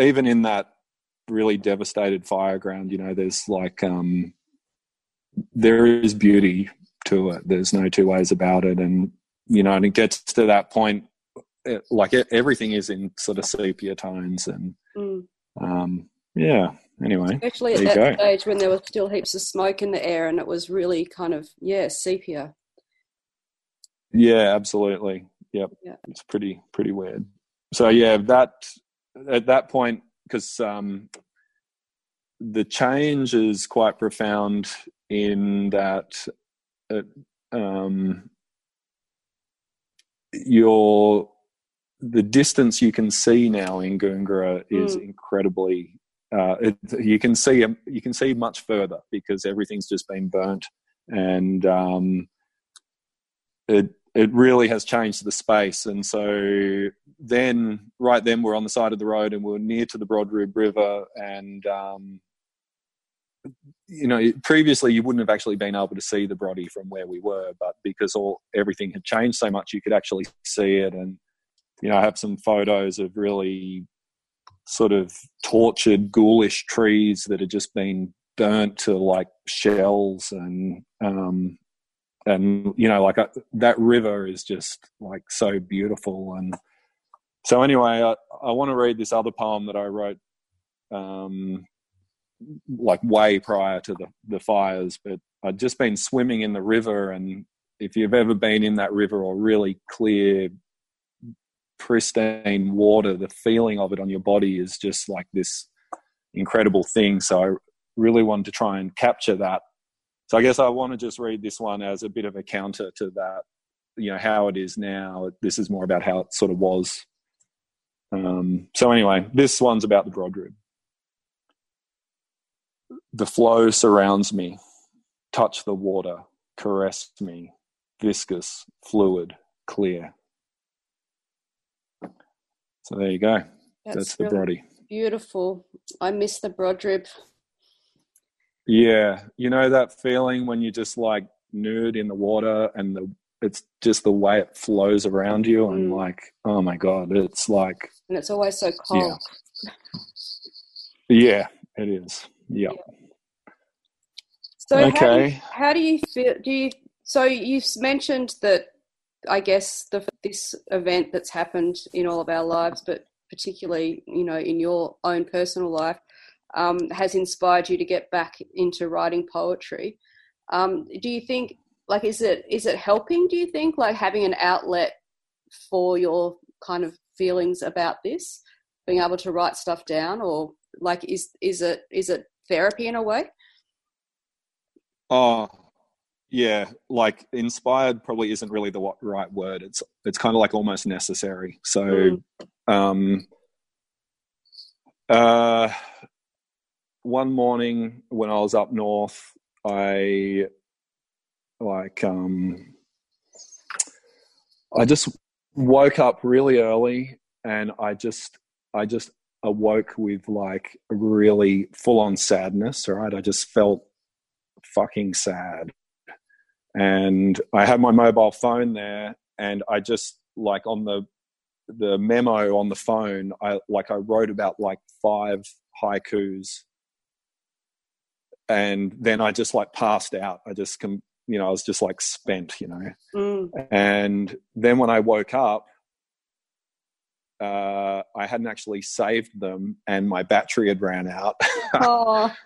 even in that really devastated fire ground, you know, there's like, there is beauty to it. There's no 2 ways about it. And, you know, and it gets to that point, like everything is in sort of sepia tones, and anyway. Especially at that stage when there was still heaps of smoke in the air, and it was really kind of, sepia. Yeah, absolutely. Yep. Yeah. It's pretty weird. So yeah, at that point, because the change is quite profound in that the distance you can see now in Goongerah is incredibly. You can see much further because everything's just been burnt, and it really has changed the space. And so then we're on the side of the road and we're near to the Broadroob River, and previously you wouldn't have actually been able to see the Brodie from where we were, but because everything had changed so much, you could actually see it. And I have some photos of really sort of tortured, ghoulish trees that had just been burnt to like shells, and that river is just like so beautiful. And so anyway, I want to read this other poem that I wrote like way prior to the fires, but I'd just been swimming in the river, and if you've ever been in that river or really clear, pristine water, the feeling of it on your body is just like this incredible thing. So I really wanted to try and capture that. So I guess I want to just read this one as a bit of a counter to that, how it is now. This is more about how it sort of was. So anyway, this one's about the Broadroob. The flow surrounds me, touch the water, caress me, viscous, fluid, clear. So there you go. That's the really Brodie. Beautiful. I miss the Broadroob. Yeah. You know that feeling when you just like nude in the water and it's just the way it flows around you and like, oh my God, it's like. And it's always so cold. Yeah, it is. Yeah. So okay. How do you feel? So you've mentioned that, I guess this event that's happened in all of our lives, but particularly, in your own personal life, has inspired you to get back into writing poetry. Do you think, like, is it helping? Do you think, like, having an outlet for your kind of feelings about this, being able to write stuff down, or like, is it therapy in a way? Oh. Yeah, like inspired probably isn't really the right word. It's kind of like almost necessary. So, one morning when I was up north, I just woke up really early, and I just awoke with like a really full on sadness. Right, I just felt fucking sad. And I had my mobile phone there, and I just like on the memo on the phone, I wrote about like 5 haikus, and then I just like passed out. I just, I was just like spent, And then when I woke up, I hadn't actually saved them, and my battery had ran out.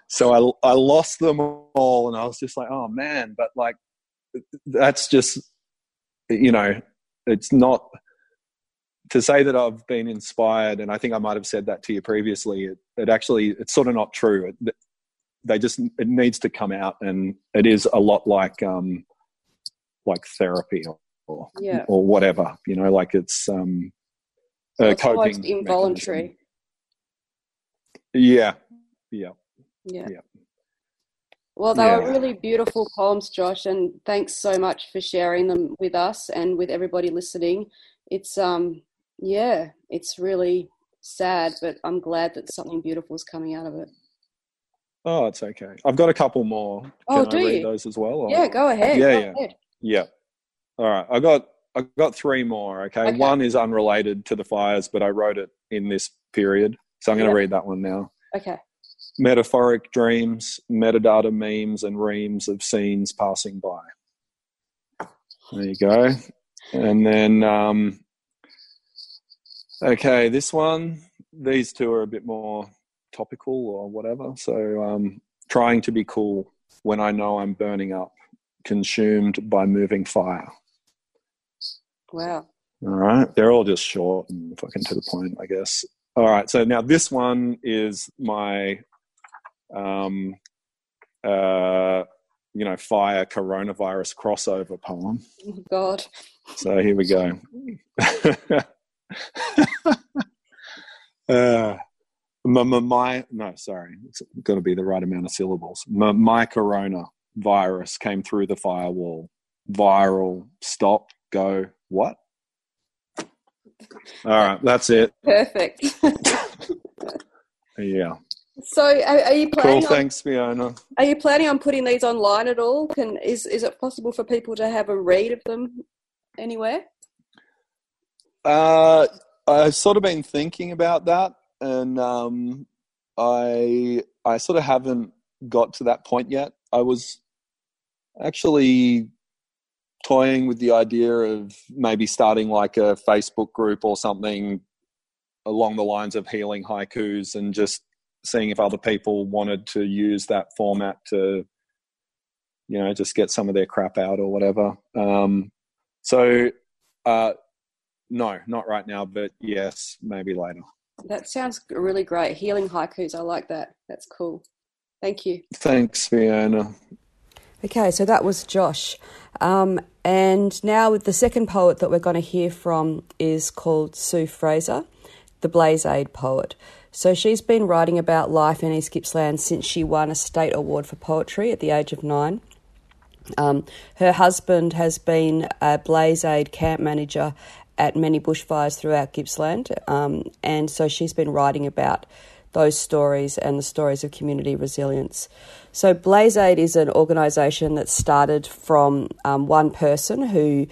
So I lost them all, and I was just like, oh man, but like, that's just, it's not to say that I've been inspired. And I think I might have said that to you previously. It actually, it's sort of not true. It needs to come out, and it is a lot like therapy or whatever. Like it's it's coping involuntary. Yeah. Well, they were really beautiful poems, Josh, and thanks so much for sharing them with us and with everybody listening. It's, it's really sad, but I'm glad that something beautiful is coming out of it. Oh, it's okay. I've got a couple more. Can I read those as well? Or? Yeah, go ahead. Go ahead. Yeah. All right. I've got 3 more, okay? One is unrelated to the fires, but I wrote it in this period, so I'm going to read that one now. Okay. Metaphoric dreams, metadata memes and reams of scenes passing by. There you go. And then, this one, these 2 are a bit more topical or whatever. So trying to be cool when I know I'm burning up, consumed by moving fire. Wow. All right. They're all just short and fucking to the point, I guess. All right. So now this one is my... fire coronavirus crossover poem. Oh God. So here we go. It's got to be the right amount of syllables. My coronavirus came through the firewall. Viral, stop, go, what? All right, that's it. Perfect. Yeah. So are you planning? Cool, thanks, Fiona. Are you planning on putting these online at all? Is it possible for people to have a read of them anywhere? I've sort of been thinking about that, and I sort of haven't got to that point yet. I was actually toying with the idea of maybe starting like a Facebook group or something along the lines of Healing Haikus, and just seeing if other people wanted to use that format to, you know, just get some of their crap out or whatever. No, not right now, but yes, maybe later. That sounds really great. Healing Haikus. I like that. That's cool. Thank you. Thanks, Fiona. Okay, so that was Josh. And now the second poet that we're going to hear from is called Sue Fraser, the Blazeaid poet. So she's been writing about life in East Gippsland since she won a state award for poetry at the age of 9. Her husband has been a Blazeaid camp manager at many bushfires throughout Gippsland, and so she's been writing about those stories and the stories of community resilience. So Blazeaid is an organisation that started from one person who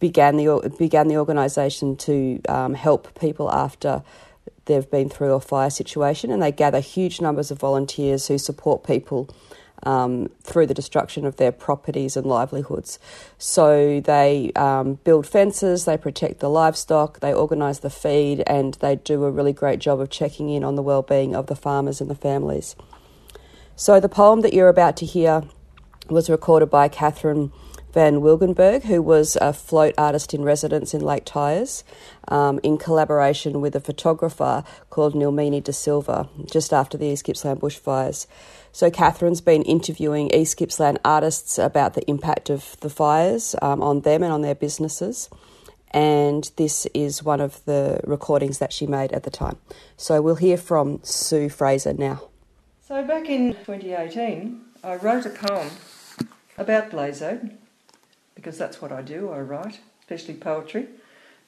began the organisation to help people after they've been through a fire situation, and they gather huge numbers of volunteers who support people through the destruction of their properties and livelihoods. So they build fences, they protect the livestock, they organise the feed, and they do a really great job of checking in on the well-being of the farmers and the families. So the poem that you're about to hear was recorded by Catherine Van Wilgenburg, who was a float artist in residence in Lake Tyers, in collaboration with a photographer called Nilmini de Silva, just after the East Gippsland bushfires. So Catherine's been interviewing East Gippsland artists about the impact of the fires on them and on their businesses, and this is one of the recordings that she made at the time. So we'll hear from Sue Fraser now. So back in 2018, I wrote a poem about Blazeaid, because that's what I do, I write, especially poetry.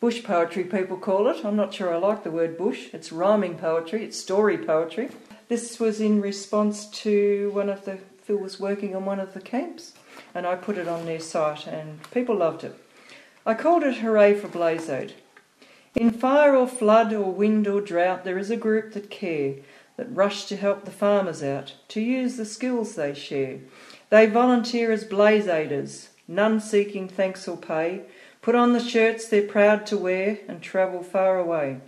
Bush poetry, people call it. I'm not sure I like the word bush. It's rhyming poetry, it's story poetry. This was in response to Phil was working on one of the camps, and I put it on their site, and people loved it. I called it Hooray for Blazeaid. In fire or flood or wind or drought, there is a group that care, that rush to help the farmers out, to use the skills they share. They volunteer as Blazeaiders, none seeking thanks or pay, put on the shirts they're proud to wear and travel far away.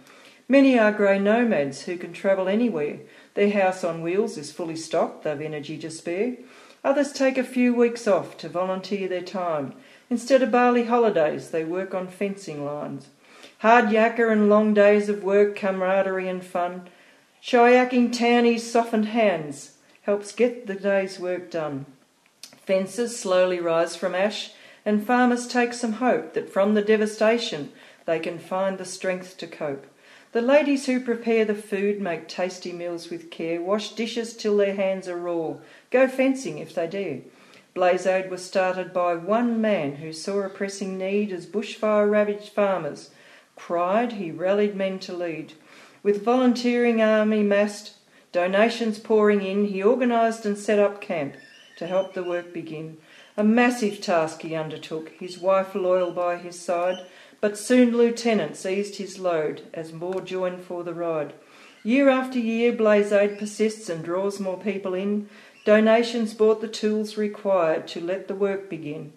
Many are grey nomads who can travel anywhere. Their house on wheels is fully stocked, they've energy to spare. Others take a few weeks off to volunteer their time. Instead of barley holidays, they work on fencing lines. Hard yakka and long days of work, camaraderie and fun. Shayaking townies' softened hands helps get the day's work done. Fences slowly rise from ash, and farmers take some hope that from the devastation they can find the strength to cope. The ladies who prepare the food make tasty meals with care, wash dishes till their hands are raw, go fencing if they dare. Blazeaid was started by one man who saw a pressing need as bushfire-ravaged farmers cried, he rallied men to lead. With volunteering army massed, donations pouring in, he organised and set up camp to help the work begin. A massive task he undertook, his wife loyal by his side, but soon lieutenants eased his load as more joined for the ride. Year after year, Blazeaid persists and draws more people in. Donations bought the tools required to let the work begin.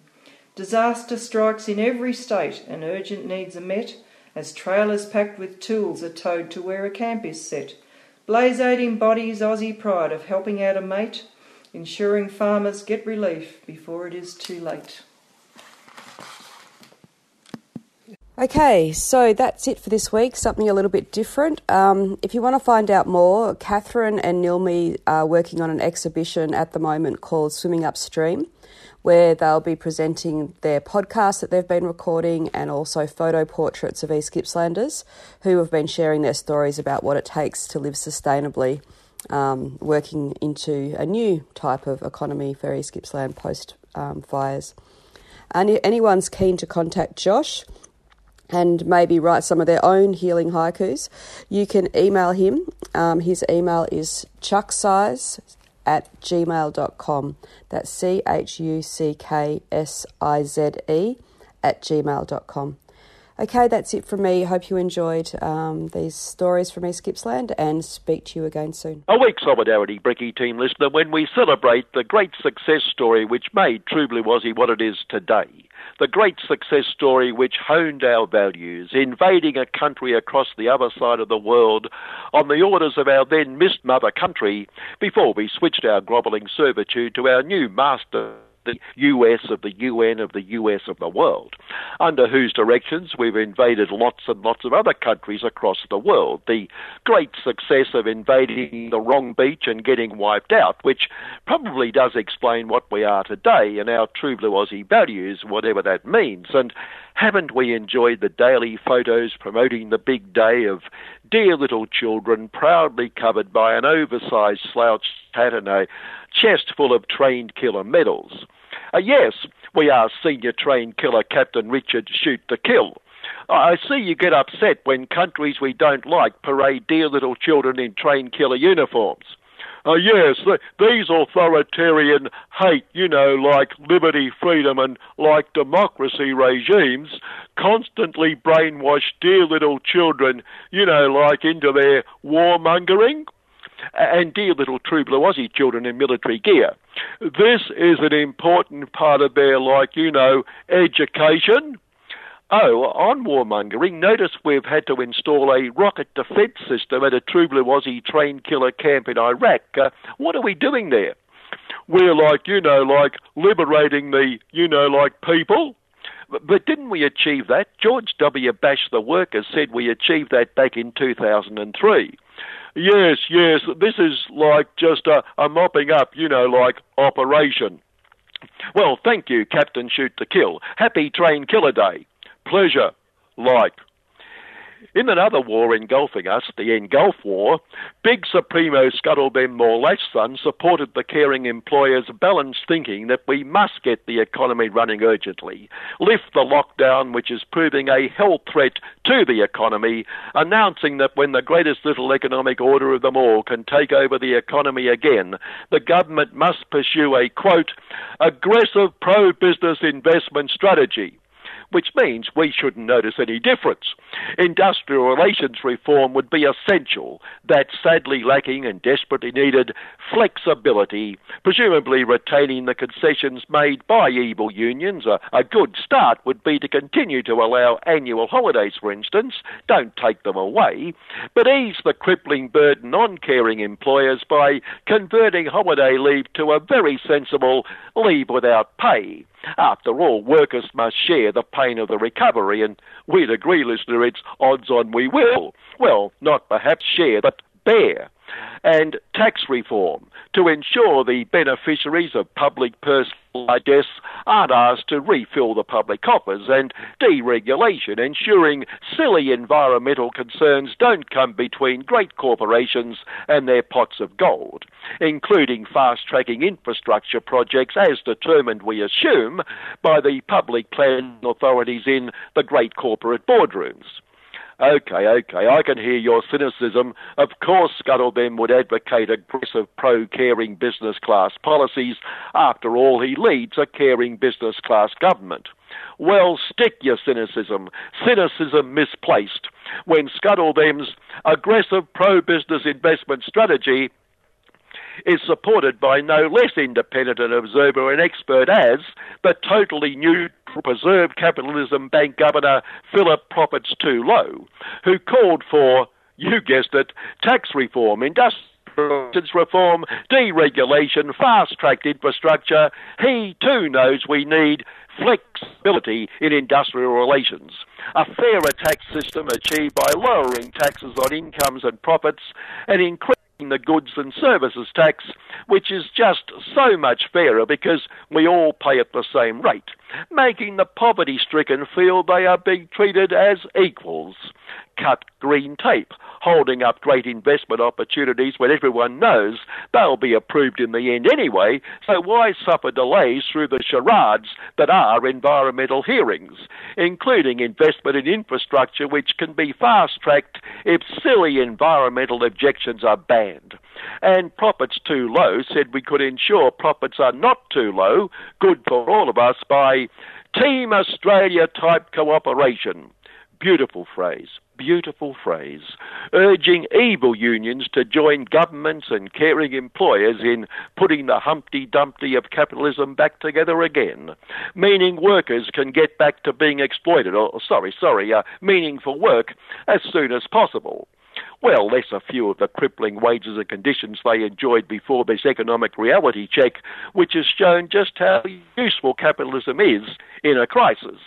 Disaster strikes in every state and urgent needs are met, as trailers packed with tools are towed to where a camp is set. Blazeaid embodies Aussie pride of helping out a mate, ensuring farmers get relief before it is too late. Okay, so that's it for this week, something a little bit different. If you want to find out more, Catherine and Nilmi are working on an exhibition at the moment called Swimming Upstream, where they'll be presenting their podcast that they've been recording and also photo portraits of East Gippslanders who have been sharing their stories about what it takes to live sustainably, working into a new type of economy for East Gippsland post-fires. And if anyone's keen to contact Josh and maybe write some of their own healing haikus, you can email him. His email is chucksize@gmail.com. That's chucksize@gmail.com. Okay, that's it from me. Hope you enjoyed these stories from East Gippsland, and speak to you again soon. A week Solidarity Bricky team listener, when we celebrate the great success story which made True Blue Aussie what it is today. The great success story which honed our values, invading a country across the other side of the world on the orders of our then missed mother country before we switched our grovelling servitude to our new master, the US of the UN of the US of the world, under whose directions we've invaded lots and lots of other countries across the world. The great success of invading the wrong beach and getting wiped out, which probably does explain what we are today and our True Blue Aussie values, whatever that means. And haven't we enjoyed the daily photos promoting the big day of dear little children proudly covered by an oversized slouch hat and a chest full of trained killer medals? Yes, we are senior trained killer Captain Richard Shoot to Kill. I see you get upset when countries we don't like parade dear little children in trained killer uniforms. Yes, these authoritarian hate, like liberty, freedom and like democracy regimes constantly brainwash dear little children, into their warmongering. And dear little True Blue Aussie children in military gear. This is an important part of their, education. On warmongering, notice we've had to install a rocket defence system at a True Blue Aussie train killer camp in Iraq. What are we doing there? We're liberating the, people. But didn't we achieve that? George W. Bash, the worker, said we achieved that back in 2003. Yes, this is just a mopping up, operation. Well, thank you, Captain Shoot to Kill. Happy Train Killer Day. Pleasure, In another war engulfing us, the Engulf War, Big Supremo Scuttleben Morlason supported the caring employers' balanced thinking that we must get the economy running urgently, lift the lockdown which is proving a health threat to the economy, announcing that when the greatest little economic order of them all can take over the economy again, the government must pursue a, quote, aggressive pro-business investment strategy. Which means we shouldn't notice any difference. Industrial relations reform would be essential, that sadly lacking and desperately needed flexibility, presumably retaining the concessions made by evil unions. A good start would be to continue to allow annual holidays, for instance, don't take them away, but ease the crippling burden on caring employers by converting holiday leave to a very sensible leave without pay. After all, workers must share the pain of the recovery, and we'd agree, listener, it's odds on we will. Well, not perhaps share, but bear. And tax reform, to ensure the beneficiaries of public personal debts aren't asked to refill the public coffers, and deregulation, ensuring silly environmental concerns don't come between great corporations and their pots of gold, including fast-tracking infrastructure projects as determined, we assume, by the public planning authorities in the great corporate boardrooms. Okay, I can hear your cynicism. Of course, Scuttleben would advocate aggressive pro-caring business class policies. After all, he leads a caring business class government. Well, stick your cynicism. Cynicism misplaced. When Scuttleben's aggressive pro-business investment strategy is supported by no less independent an observer and expert as the totally new Preserve Capitalism Bank Governor Philip Profits Too Low, who called for, you guessed it, tax reform, industrial reform, deregulation, fast-tracked infrastructure, he too knows we need flexibility in industrial relations, a fairer tax system achieved by lowering taxes on incomes and profits and increasing the goods and services tax, which is just so much fairer because we all pay at the same rate, making the poverty-stricken feel they are being treated as equals. Cut green tape, holding up great investment opportunities when everyone knows they'll be approved in the end anyway, so why suffer delays through the charades that are environmental hearings, including investment in infrastructure which can be fast-tracked if silly environmental objections are banned. And profits too low said we could ensure profits are not too low, good for all of us, by Team Australia-type cooperation. Beautiful phrase. Beautiful phrase, urging evil unions to join governments and caring employers in putting the Humpty Dumpty of capitalism back together again, meaning workers can get back to being exploited, meaningful work as soon as possible. Well, less a few of the crippling wages and conditions they enjoyed before this economic reality check, which has shown just how useful capitalism is in a crisis.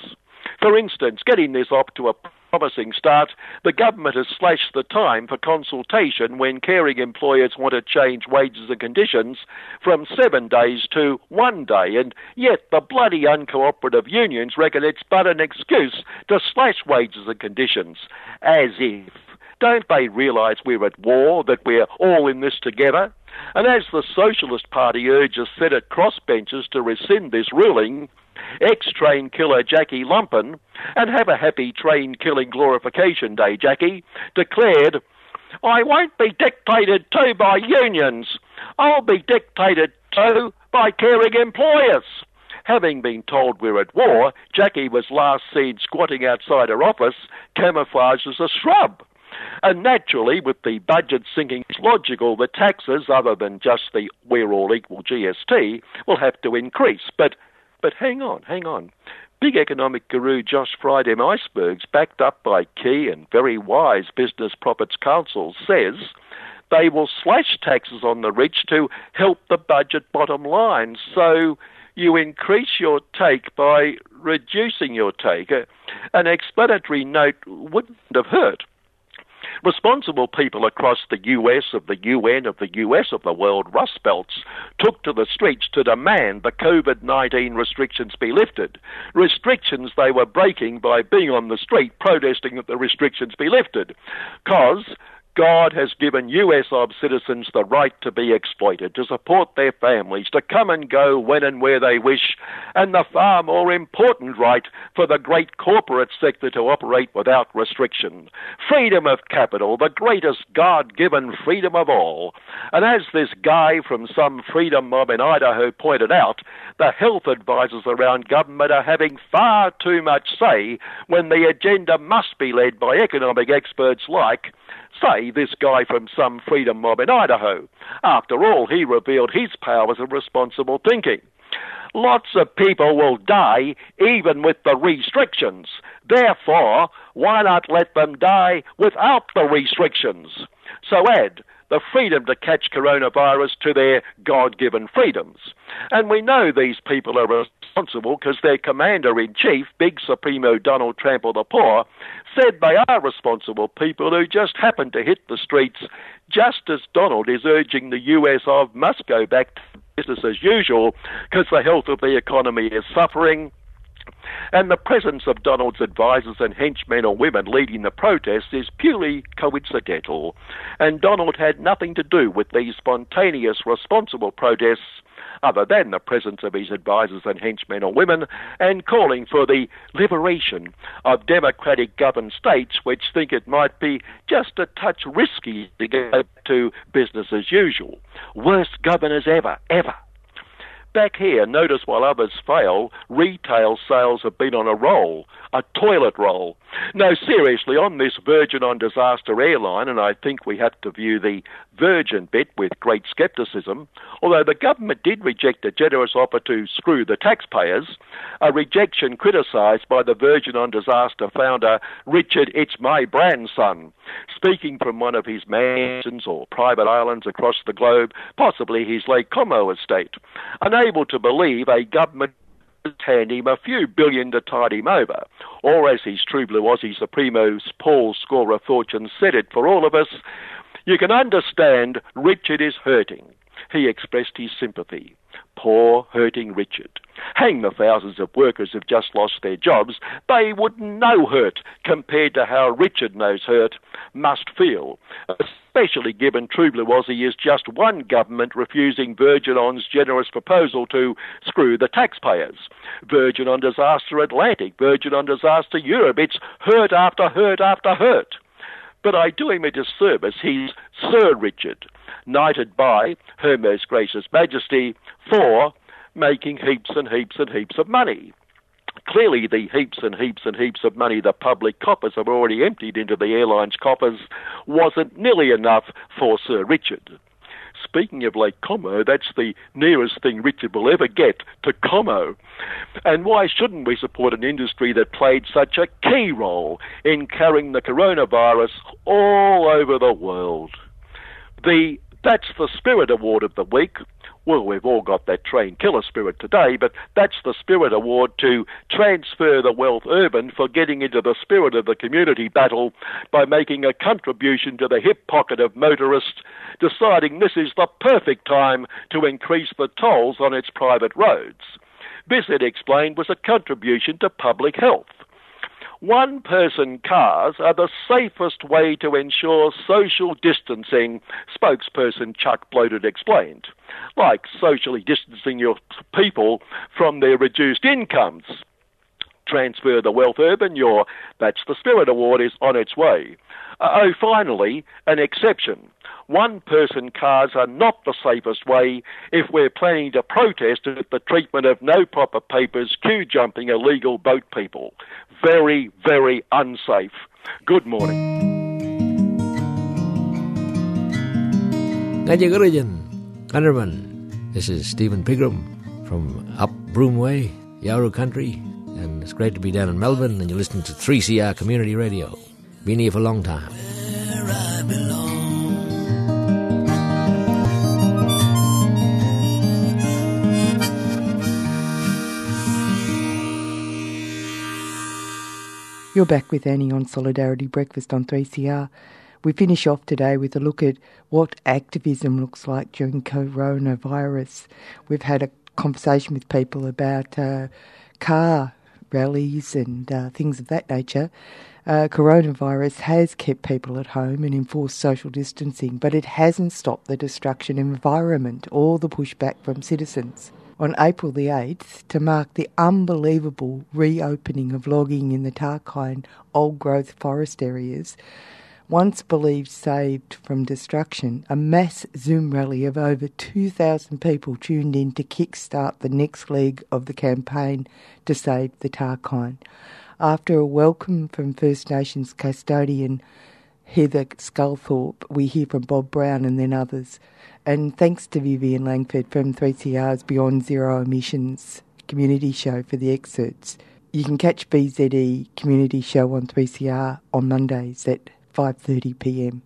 For instance, getting this up to a promising start, the government has slashed the time for consultation when caring employers want to change wages and conditions from 7 days to 1 day, and yet the bloody uncooperative unions reckon it's but an excuse to slash wages and conditions. As if. Don't they realise we're at war, that we're all in this together? And as the Socialist Party urges Senate crossbenchers to rescind this ruling, ex-train killer Jackie Lumpen, and have a happy train-killing glorification day, Jackie, declared, "I won't be dictated to by unions. I'll be dictated to by caring employers." Having been told we're at war, Jackie was last seen squatting outside her office, camouflaged as a shrub. And naturally, with the budget sinking, it's logical that taxes, other than just the we're all equal GST, will have to increase. But hang on. Big economic guru Josh Fried M. Icebergs, backed up by key and very wise business profits councils, says they will slash taxes on the rich to help the budget bottom line. So you increase your take by reducing your take. An explanatory note wouldn't have hurt. Responsible people across the US, of the UN, of the US, of the world, Rust Belts, took to the streets to demand the COVID-19 restrictions be lifted. Restrictions they were breaking by being on the street protesting that the restrictions be lifted. Because God has given US ob citizens the right to be exploited, to support their families, to come and go when and where they wish, and the far more important right for the great corporate sector to operate without restriction. Freedom of capital, the greatest God-given freedom of all. And as this guy from some freedom mob in Idaho pointed out, the health advisors around government are having far too much say when the agenda must be led by economic experts like, say, this guy from some freedom mob in Idaho. After all, he revealed his powers of responsible thinking. Lots of people will die even with the restrictions. Therefore, why not let them die without the restrictions? So add the freedom to catch coronavirus to their God-given freedoms. And we know these people are responsible because their commander-in-chief, Big Supremo Donald Trump of the Poor, said they are responsible people who just happen to hit the streets, just as Donald is urging the US of must go back to business as usual because the health of the economy is suffering. And the presence of Donald's advisers and henchmen or women leading the protests is purely coincidental. And Donald had nothing to do with these spontaneous, responsible protests other than the presence of his advisers and henchmen or women and calling for the liberation of democratic governed states which think it might be just a touch risky to go to business as usual. Worst governors ever. back here, notice while others fail, retail sales have been on a roll, a toilet roll. No, seriously, on this Virgin on Disaster airline, and I think we have to view the Virgin bit with great scepticism, although the government did reject a generous offer to screw the taxpayers, a rejection criticised by the Virgin on Disaster founder Richard "It's My Brand" son, speaking from one of his mansions or private islands across the globe, possibly his Lake Como estate, unable to believe a government hand him a few billion to tide him over. Or as his true blue Aussie supremo Paul Scorer Fortune said it for all of us, you can understand Richard is hurting. He expressed his sympathy. Poor hurting Richard. Hang the thousands of workers who've just lost their jobs. They wouldn't know hurt compared to how Richard knows hurt must feel, especially given true blue Aussie is just one government refusing Virgin On's generous proposal to screw the taxpayers. Virgin on Disaster Atlantic, Virgin on Disaster Europe. It's hurt after hurt after hurt. But I do him a disservice. He's Sir Richard, knighted by Her Most Gracious Majesty for making heaps and heaps and heaps of money. Clearly, the heaps and heaps and heaps of money the public coppers have already emptied into the airline's coppers wasn't nearly enough for Sir Richard. Speaking of Lake Como, that's the nearest thing Richard will ever get to Como. And why shouldn't we support an industry that played such a key role in carrying the coronavirus all over the world? The That's the Spirit Award of the week. Well, we've all got that train killer spirit today, but that's the Spirit Award to Transfer the Wealth Urban for getting into the spirit of the community battle by making a contribution to the hip pocket of motorists, deciding this is the perfect time to increase the tolls on its private roads. This, it explained, was a contribution to public health. One-person cars are the safest way to ensure social distancing, spokesperson Chuck Bloated explained, like socially distancing your people from their reduced incomes. Transfer the Wealth Urban, your That's the Spirit Award is on its way. Finally, an exception. One-person cars are not the safest way if we're planning to protest at the treatment of no proper papers, queue-jumping illegal boat people. Very, very unsafe. Good morning. Nadia Gurijan, Underman. This is Stephen Pigram from up Broomway, Yarru Country, and it's great to be down in Melbourne, and you're listening to 3CR Community Radio. Been here for a long time. Where I belong. You're back with Annie on Solidarity Breakfast on 3CR. We finish off today with a look at what activism looks like during coronavirus. We've had a conversation with people about car rallies and things of that nature. Coronavirus has kept people at home and enforced social distancing, but it hasn't stopped the destruction of environment or the pushback from citizens. On April the 8th, to mark the unbelievable reopening of logging in the Tarkine old-growth forest areas, once believed saved from destruction, a mass Zoom rally of over 2,000 people tuned in to kickstart the next leg of the campaign to save the Tarkine. After a welcome from First Nations custodian Heather Sculthorpe, we hear from Bob Brown and then others. And thanks to Vivian Langford from 3CR's Beyond Zero Emissions Community Show for the excerpts. You can catch BZE Community Show on 3CR on Mondays at 5:30pm.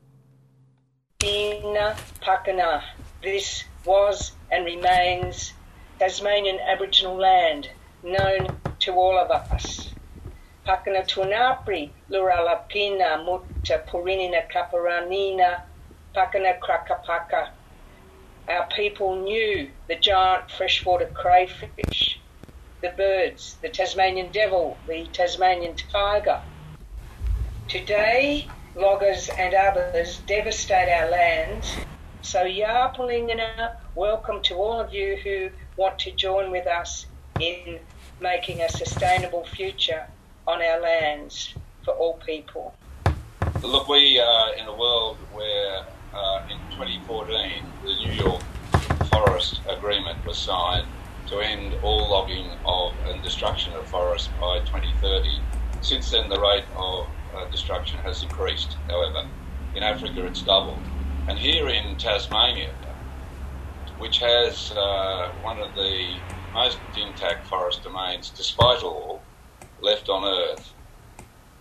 Ina Pakana. This was and remains Tasmanian Aboriginal land known to all of us. Pakana tunapri luralapina mutta purinina kaparanina pakana krakapaka. Our people knew the giant freshwater crayfish, the birds, the Tasmanian devil, the Tasmanian tiger. Today, loggers and others devastate our lands. So ya Palingana, welcome to all of you who want to join with us in making a sustainable future on our lands for all people. Look, we are in a world where in 2014, the New York Forest Agreement was signed, to end all logging of and destruction of forests by 2030. Since then, the rate of destruction has increased, however. In Africa, it's doubled. And here in Tasmania, which has one of the most intact forest domains, despite all, left on Earth,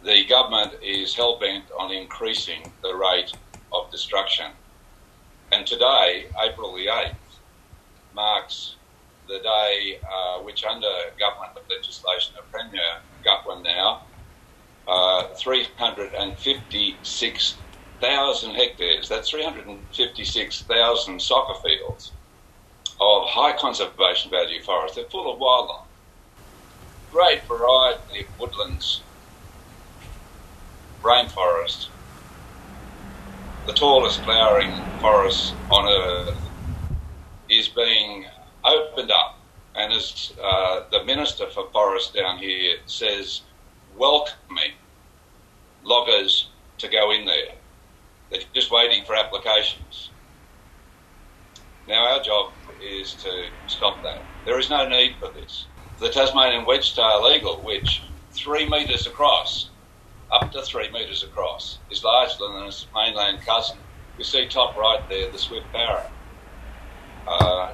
the government is hell-bent on increasing the rate of destruction. And today, April the 8th, marks the day which, under government legislation of Premier Gutwin now, 356,000 hectares, that's 356,000 soccer fields of high conservation value forest. They're full of wildlife, great variety of woodlands, rainforest, the tallest flowering forest on Earth is being opened up. And as the Minister for Forest down here says, welcoming loggers to go in there. They're just waiting for applications. Now our job is to stop that. There is no need for this. The Tasmanian wedge-tail eagle, which 3 metres across, up to 3 metres across, is larger than its mainland cousin. You see top right there, the swift parrot.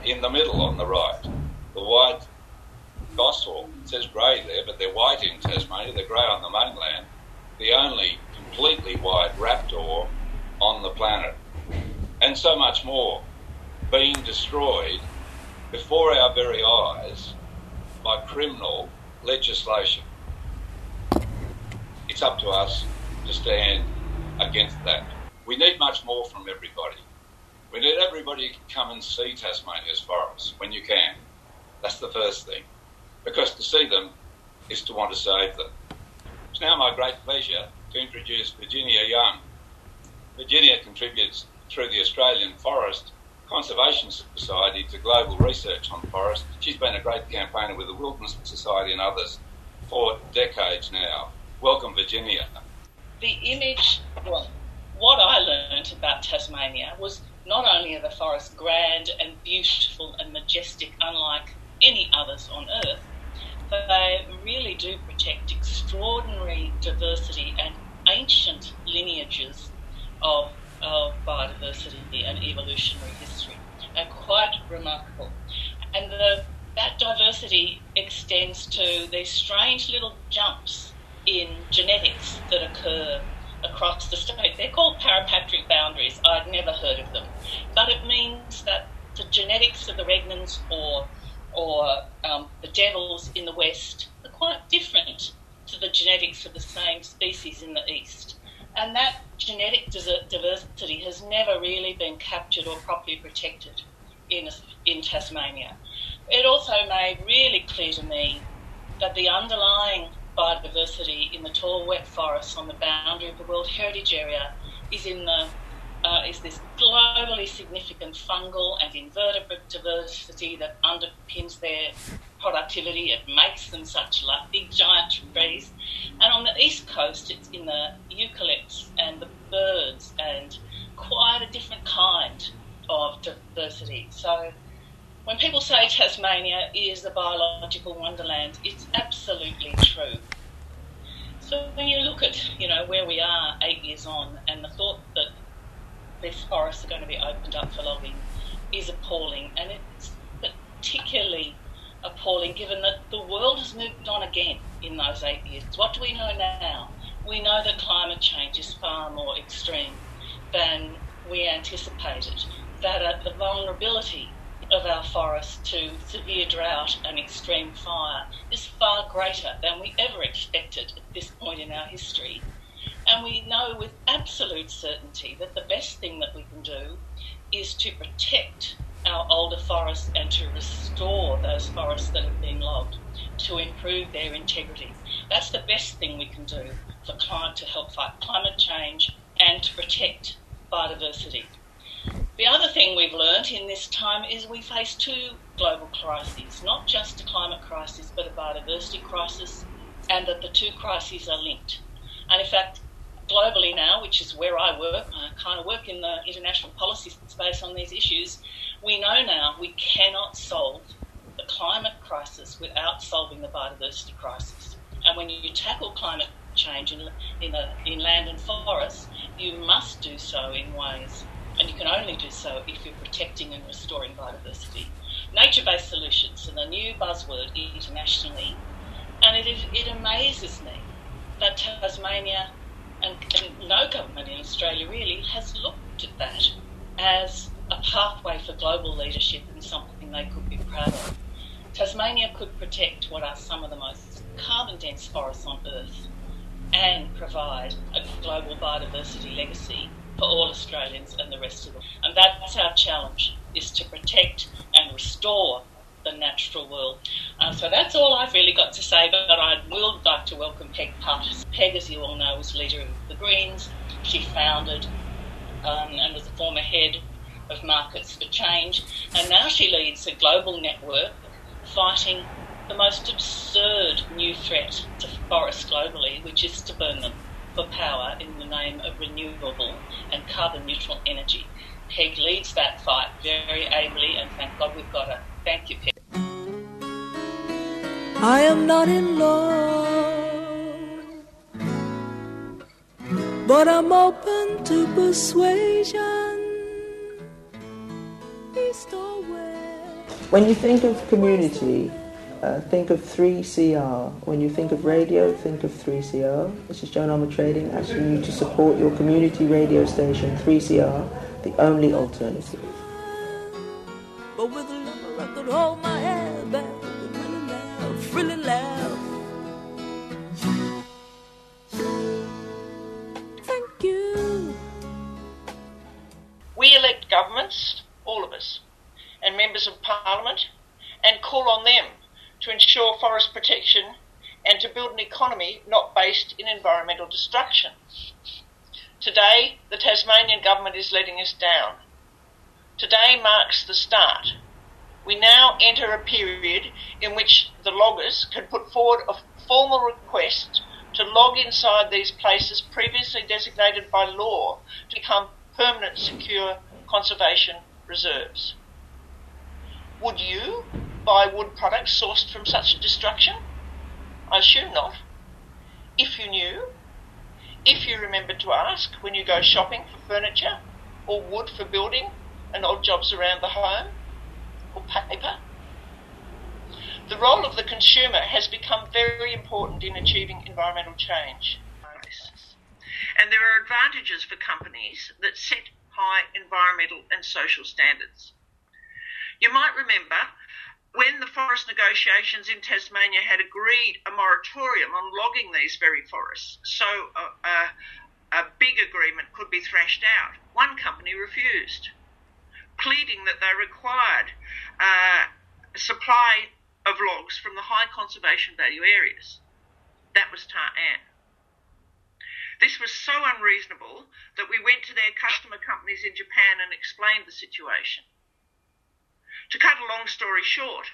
In the middle on the right, the white goshawk. It says grey there, but they're white in Tasmania. They're grey on the mainland. The only completely white raptor on the planet. And so much more being destroyed before our very eyes by criminal legislation. It's up to us to stand against that. We need much more from everybody. We need everybody to come and see Tasmania's forests when you can. That's the first thing. Because to see them is to want to save them. It's now my great pleasure to introduce Virginia Young. Virginia contributes through the Australian Forest Conservation Society to global research on forests. She's been a great campaigner with the Wilderness Society and others for decades now. Welcome, Virginia. The image, well, what I learned about Tasmania was not only are the forests grand and beautiful and majestic, unlike any others on Earth, but they really do protect extraordinary diversity and ancient lineages of biodiversity and evolutionary history. They're quite remarkable. And that diversity extends to these strange little jumps in genetics that occur across the state. They're called parapatric boundaries. I'd never heard of them. But it means that the genetics of the Regnans or the Devils in the west are quite different to the genetics of the same species in the east. And that genetic diversity has never really been captured or properly protected in Tasmania. It also made really clear to me that the underlying biodiversity in the tall wet forests on the boundary of the World Heritage Area is is this globally significant fungal and invertebrate diversity that underpins their productivity. It makes them such like big giant trees. And on the east coast, it's in the eucalypts and the birds and quite a different kind of diversity. So when people say Tasmania is a biological wonderland, it's absolutely true. So when you look at, where we are 8 years on and the thought that these forests are going to be opened up for logging is appalling. And it's particularly appalling given that the world has moved on again in those 8 years. What do we know now? We know that climate change is far more extreme than we anticipated, that the vulnerability of our forests to severe drought and extreme fire is far greater than we ever expected at this point in our history. And we know with absolute certainty that the best thing that we can do is to protect our older forests and to restore those forests that have been logged, to improve their integrity. That's the best thing we can do for to help fight climate change and to protect biodiversity. The other thing we've learnt in this time is we face two global crises, not just a climate crisis but a biodiversity crisis, and that the two crises are linked. And in fact, globally now, which is where I work, I kind of work in the international policy space on these issues, we know now we cannot solve the climate crisis without solving the biodiversity crisis. And when you tackle climate change in land and forest, you must do so in ways, and you can only do so if you're protecting and restoring biodiversity. Nature-based solutions are the new buzzword internationally, and it amazes me that Tasmania and no government in Australia really has looked at that as a pathway for global leadership and something they could be proud of. Tasmania could protect what are some of the most carbon-dense forests on Earth and provide a global biodiversity legacy for all Australians and the rest of the world. And that's our challenge, is to protect and restore the natural world. So that's all I've really got to say, but I will like to welcome Peg Partis. Peg, as you all know, was leader of the Greens. She founded and was the former head of Markets for Change, and now she leads a global network fighting the most absurd new threat to forests globally, which is to burn them for power in the name of renewable and carbon neutral energy. Peg leads that fight very ably, and thank God we've got her. Thank you, Peg. I am not in love, but I'm open to persuasion. When you think of community, think of 3CR. When you think of radio, think of 3CR. This is Joan Armatrading asking you to support your community radio station, 3CR, the only alternative. But with a lover I could hold my head back and really laugh. Thank you. We elect governments, all of us, and members of Parliament, and call on them to ensure forest protection and to build an economy not based in environmental destruction. Today, the Tasmanian government is letting us down. Today marks the start. We now enter a period in which the loggers can put forward a formal request to log inside these places previously designated by law to become permanent secure conservation reserves. Would you buy wood products sourced from such destruction? I assume not. If you knew, if you remembered to ask when you go shopping for furniture or wood for building and odd jobs around the home, or paper. The role of the consumer has become very important in achieving environmental change. And there are advantages for companies that set high environmental and social standards. You might remember when the forest negotiations in Tasmania had agreed a moratorium on logging these very forests, so a big agreement could be thrashed out. One company refused, pleading that they required supply of logs from the high conservation value areas. That was Ta Ann. This was so unreasonable that we went to their customer companies in Japan and explained the situation. To cut a long story short,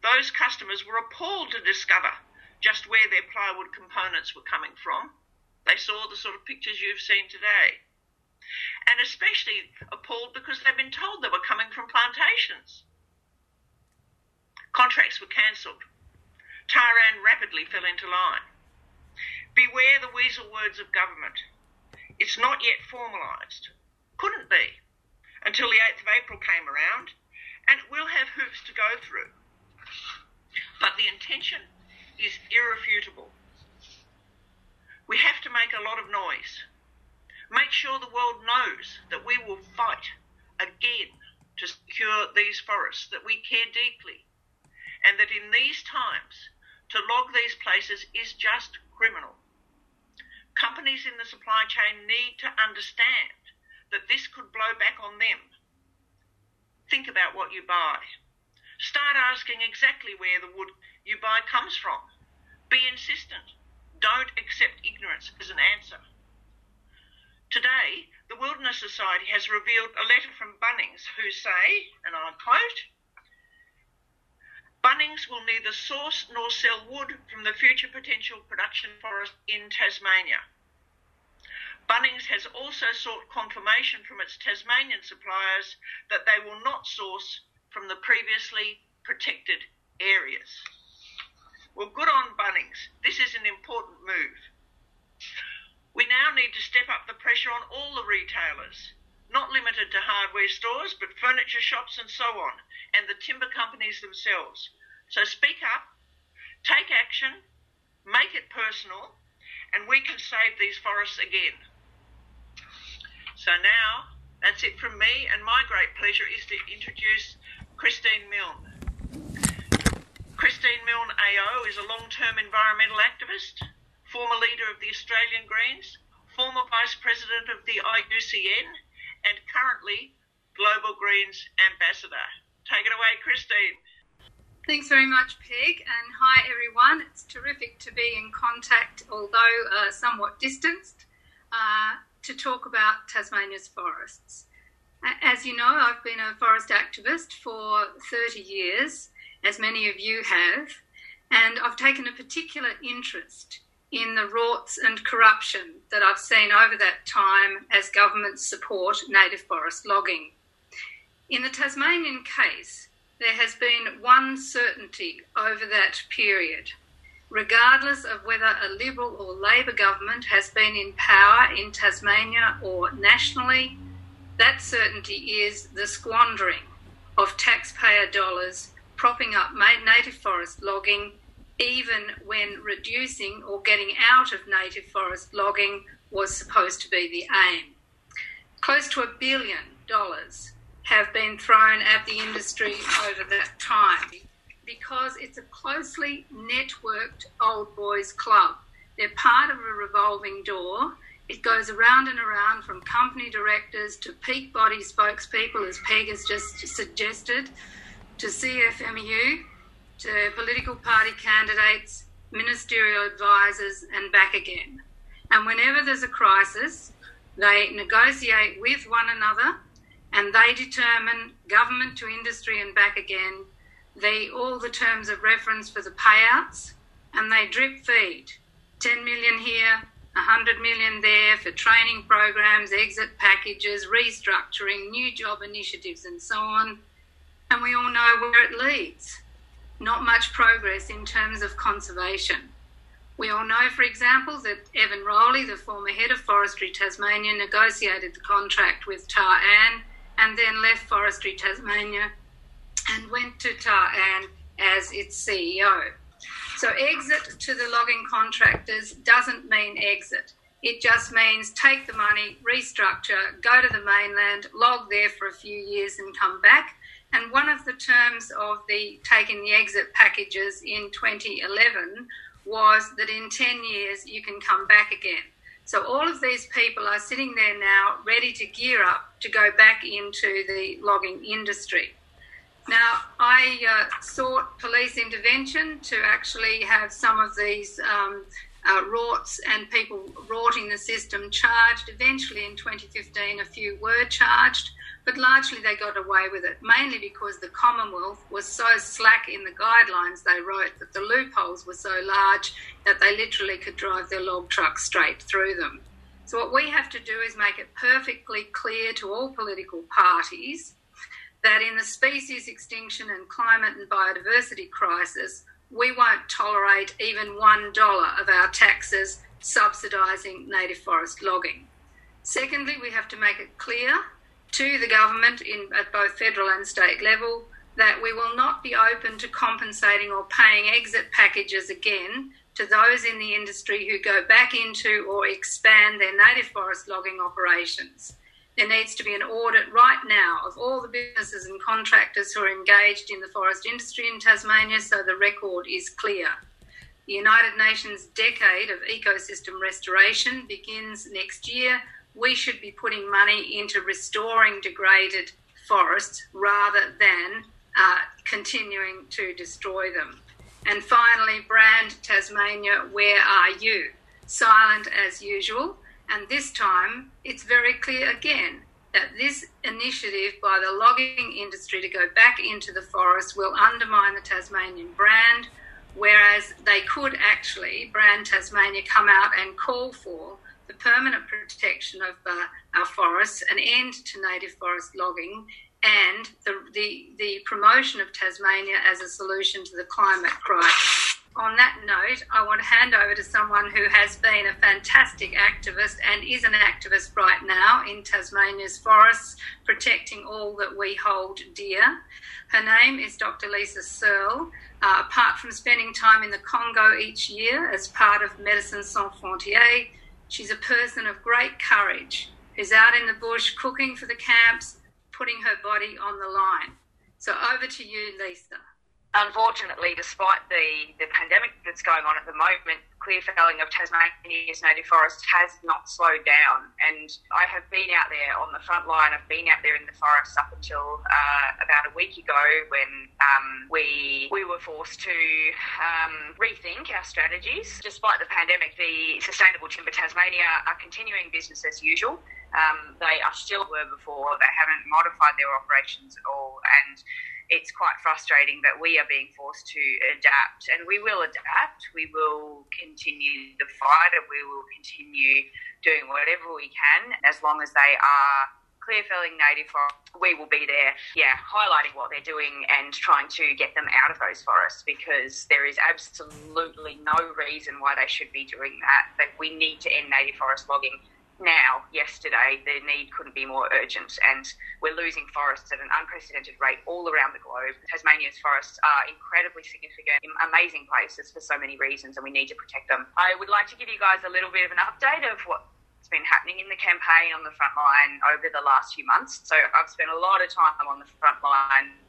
those customers were appalled to discover just where their plywood components were coming from. They saw the sort of pictures you've seen today. And especially appalled because they've been told they were coming from plantations. Contracts were cancelled. Ta Ann rapidly fell into line. Beware the weasel words of government. It's not yet formalised. Couldn't be until the 8th of April came around, and it will have hoops to go through. But the intention is irrefutable. We have to make a lot of noise. Make sure the world knows that we will fight again to secure these forests, that we care deeply, and that in these times, to log these places is just criminal. Companies in the supply chain need to understand that this could blow back on them. Think about what you buy. Start asking exactly where the wood you buy comes from. Be insistent. Don't accept ignorance as an answer. Today, the Wilderness Society has revealed a letter from Bunnings who say, and I quote, Bunnings will neither source nor sell wood from the future potential production forest in Tasmania. Bunnings has also sought confirmation from its Tasmanian suppliers that they will not source from the previously protected areas. Well, good on Bunnings. This is an important move. We now need to step up the pressure on all the retailers, not limited to hardware stores, but furniture shops and so on, and the timber companies themselves. So speak up, take action, make it personal, and we can save these forests again. So now, that's it from me, and my great pleasure is to introduce Christine Milne. Christine Milne AO is a long-term environmental activist, former leader of the Australian Greens, former Vice President of the IUCN, and currently Global Greens Ambassador. Take it away, Christine. Thanks very much, Peg, and hi everyone. It's terrific to be in contact, although somewhat distanced, to talk about Tasmania's forests. As you know, I've been a forest activist for 30 years, as many of you have, and I've taken a particular interest in the rorts and corruption that I've seen over that time as governments support native forest logging. In the Tasmanian case, there has been one certainty over that period. Regardless of whether a Liberal or Labor government has been in power in Tasmania or nationally, that certainty is the squandering of taxpayer dollars propping up native forest logging, even when reducing or getting out of native forest logging was supposed to be the aim. Close to $1 billion have been thrown at the industry over that time because it's a closely networked old boys club. They're part of a revolving door. It goes around and around from company directors to peak body spokespeople, as Peg has just suggested, to CFMEU, to political party candidates, ministerial advisors, and back again. And whenever there's a crisis, they negotiate with one another and they determine, government to industry and back again, all the terms of reference for the payouts, and they drip feed. 10 million here, 100 million there for training programs, exit packages, restructuring, new job initiatives, and so on. And we all know where it leads. Not much progress in terms of conservation. We all know, for example, that Evan Rowley, the former head of Forestry Tasmania, negotiated the contract with Ta Ann and then left Forestry Tasmania and went to Ta Ann as its CEO. So exit to the logging contractors doesn't mean exit. It just means take the money, restructure, go to the mainland, log there for a few years and come back. And one of the terms of the taking the exit packages in 2011 was that in 10 years you can come back again. So all of these people are sitting there now ready to gear up to go back into the logging industry. Now, I sought police intervention to actually have some of these rorts and people rorting the system charged. Eventually in 2015, a few were charged, but largely they got away with it, mainly because the Commonwealth was so slack in the guidelines they wrote that the loopholes were so large that they literally could drive their log truck straight through them. So what we have to do is make it perfectly clear to all political parties that in the species extinction and climate and biodiversity crisis, we won't tolerate even $1 of our taxes subsidising native forest logging. Secondly, we have to make it clear to the government at both federal and state level that we will not be open to compensating or paying exit packages again to those in the industry who go back into or expand their native forest logging operations. There needs to be an audit right now of all the businesses and contractors who are engaged in the forest industry in Tasmania so the record is clear. The United Nations Decade of Ecosystem Restoration begins next year. We should be putting money into restoring degraded forests rather than continuing to destroy them. And finally, brand Tasmania, where are you? Silent as usual. And this time, it's very clear again that this initiative by the logging industry to go back into the forest will undermine the Tasmanian brand, whereas they could actually, brand Tasmania, come out and call for the permanent protection of our forests, an end to native forest logging, and the promotion of Tasmania as a solution to the climate crisis. On that note, I want to hand over to someone who has been a fantastic activist and is an activist right now in Tasmania's forests, protecting all that we hold dear. Her name is Dr Lisa Searle. Apart from spending time in the Congo each year as part of Médecins Sans Frontières, she's a person of great courage who's out in the bush cooking for the camps, putting her body on the line. So over to you, Lisa. Unfortunately, despite the pandemic that's going on at the moment, clear felling of Tasmania's native forest has not slowed down. And I have been out there on the front line. I've been out there in the forest up until about a week ago when we were forced to rethink our strategies. Despite the pandemic, the Sustainable Timber Tasmania are continuing business as usual. They are still were before. They haven't modified their operations at all, and it's quite frustrating that we are being forced to adapt, and we will adapt. We will continue the fight, and we will continue doing whatever we can. As long as they are clear-felling native forests, we will be there, highlighting what they're doing and trying to get them out of those forests, because there is absolutely no reason why they should be doing that. Like, we need to end native forest logging now, yesterday. The need couldn't be more urgent, and we're losing forests at an unprecedented rate all around the globe. Tasmania's forests are incredibly significant, amazing places for so many reasons, and we need to protect them. I would like to give you guys a little bit of an update of what's been happening in the campaign on the front line over the last few months. So I've spent a lot of time on the front line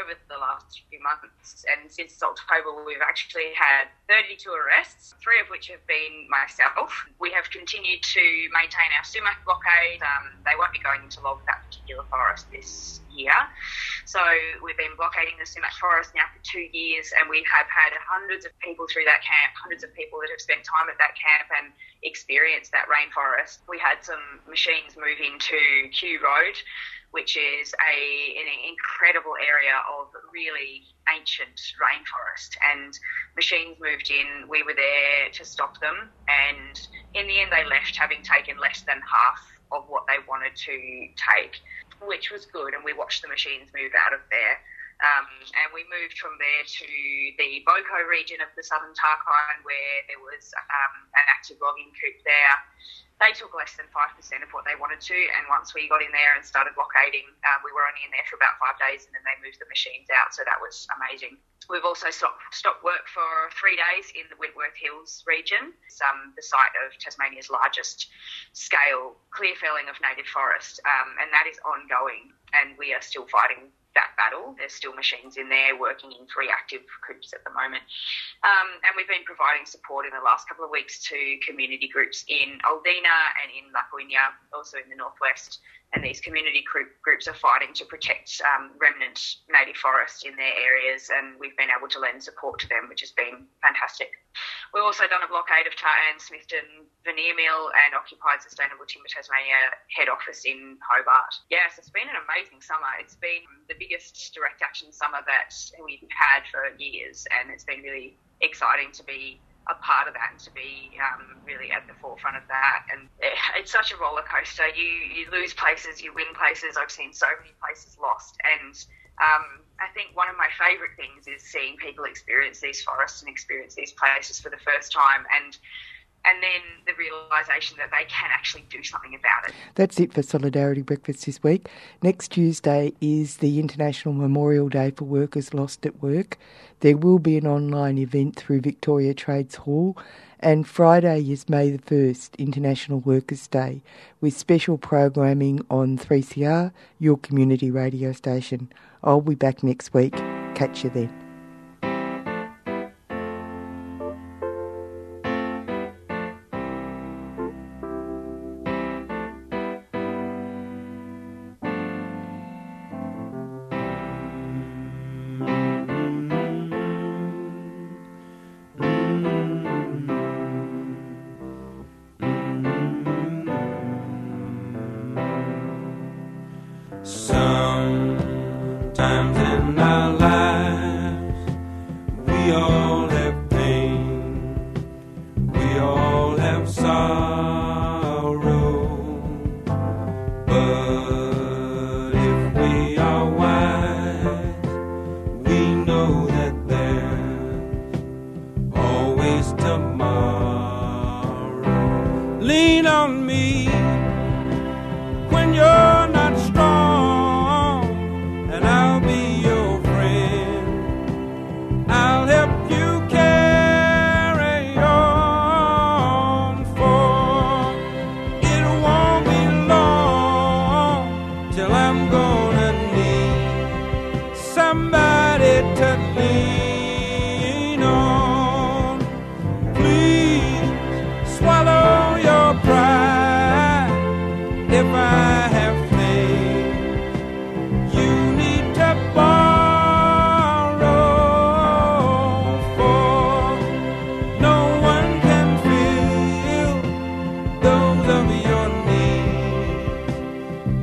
over the last few months, and since October we've actually had 32 arrests, 3 of which have been myself. We have continued to maintain our Sumac blockade. They won't be going to log that particular forest this year. So we've been blockading the Sumac forest now for 2 years, and we have had hundreds of people through that camp, hundreds of people that have spent time at that camp and experienced that rainforest. We had some machines move into Q Road, which is an incredible area of really ancient rainforest. And machines moved in. We were there to stop them. And in the end, they left, having taken less than half of what they wanted to take, which was good. And we watched the machines move out of there. And we moved from there to the Boko region of the southern Tarkine, where there was an active logging coup there. They took less than 5% of what they wanted to, and once we got in there and started blockading, we were only in there for about 5 days, and then they moved the machines out, so that was amazing. We've also stopped work for 3 days in the Wentworth Hills region. It's the site of Tasmania's largest scale clear felling of native forest, and that is ongoing, and we are still fighting that battle. There's still machines in there working in 3 active groups at the moment. And we've been providing support in the last couple of weeks to community groups in Aldena and in Lacuinia, also in the northwest. And these community groups are fighting to protect remnant native forest in their areas, and we've been able to lend support to them, which has been fantastic. We've also done a blockade of Ta Ann, Smithton, Veneer Mill, and occupied Sustainable Timber Tasmania head office in Hobart. Yes, it's been an amazing summer. It's been the biggest direct action summer that we've had for years, and it's been really exciting to be a part of that and to be really at the forefront of that. And it's such a roller coaster. You lose places, you win places. I've seen so many places lost, and I think one of my favourite things is seeing people experience these forests and experience these places for the first time, and then the realisation that they can actually do something about it. That's it for Solidarity Breakfast this week. Next Tuesday is the International Memorial Day for Workers Lost at Work. There will be an online event through Victoria Trades Hall, and Friday is May the 1st, International Workers' Day, with special programming on 3CR, your community radio station. I'll be back next week. Catch you then. Sorrow, but if of tomorrow. Lean on me when you're not strong, and I'll be your friend. I'll help you carry on, for it won't be long till I'm gonna need somebody to lean on. Please swallow your pride if I have failed. You need to borrow, for no one can fill those of your needs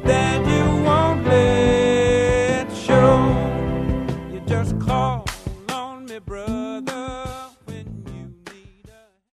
that you won't let show. You just call on me, brother.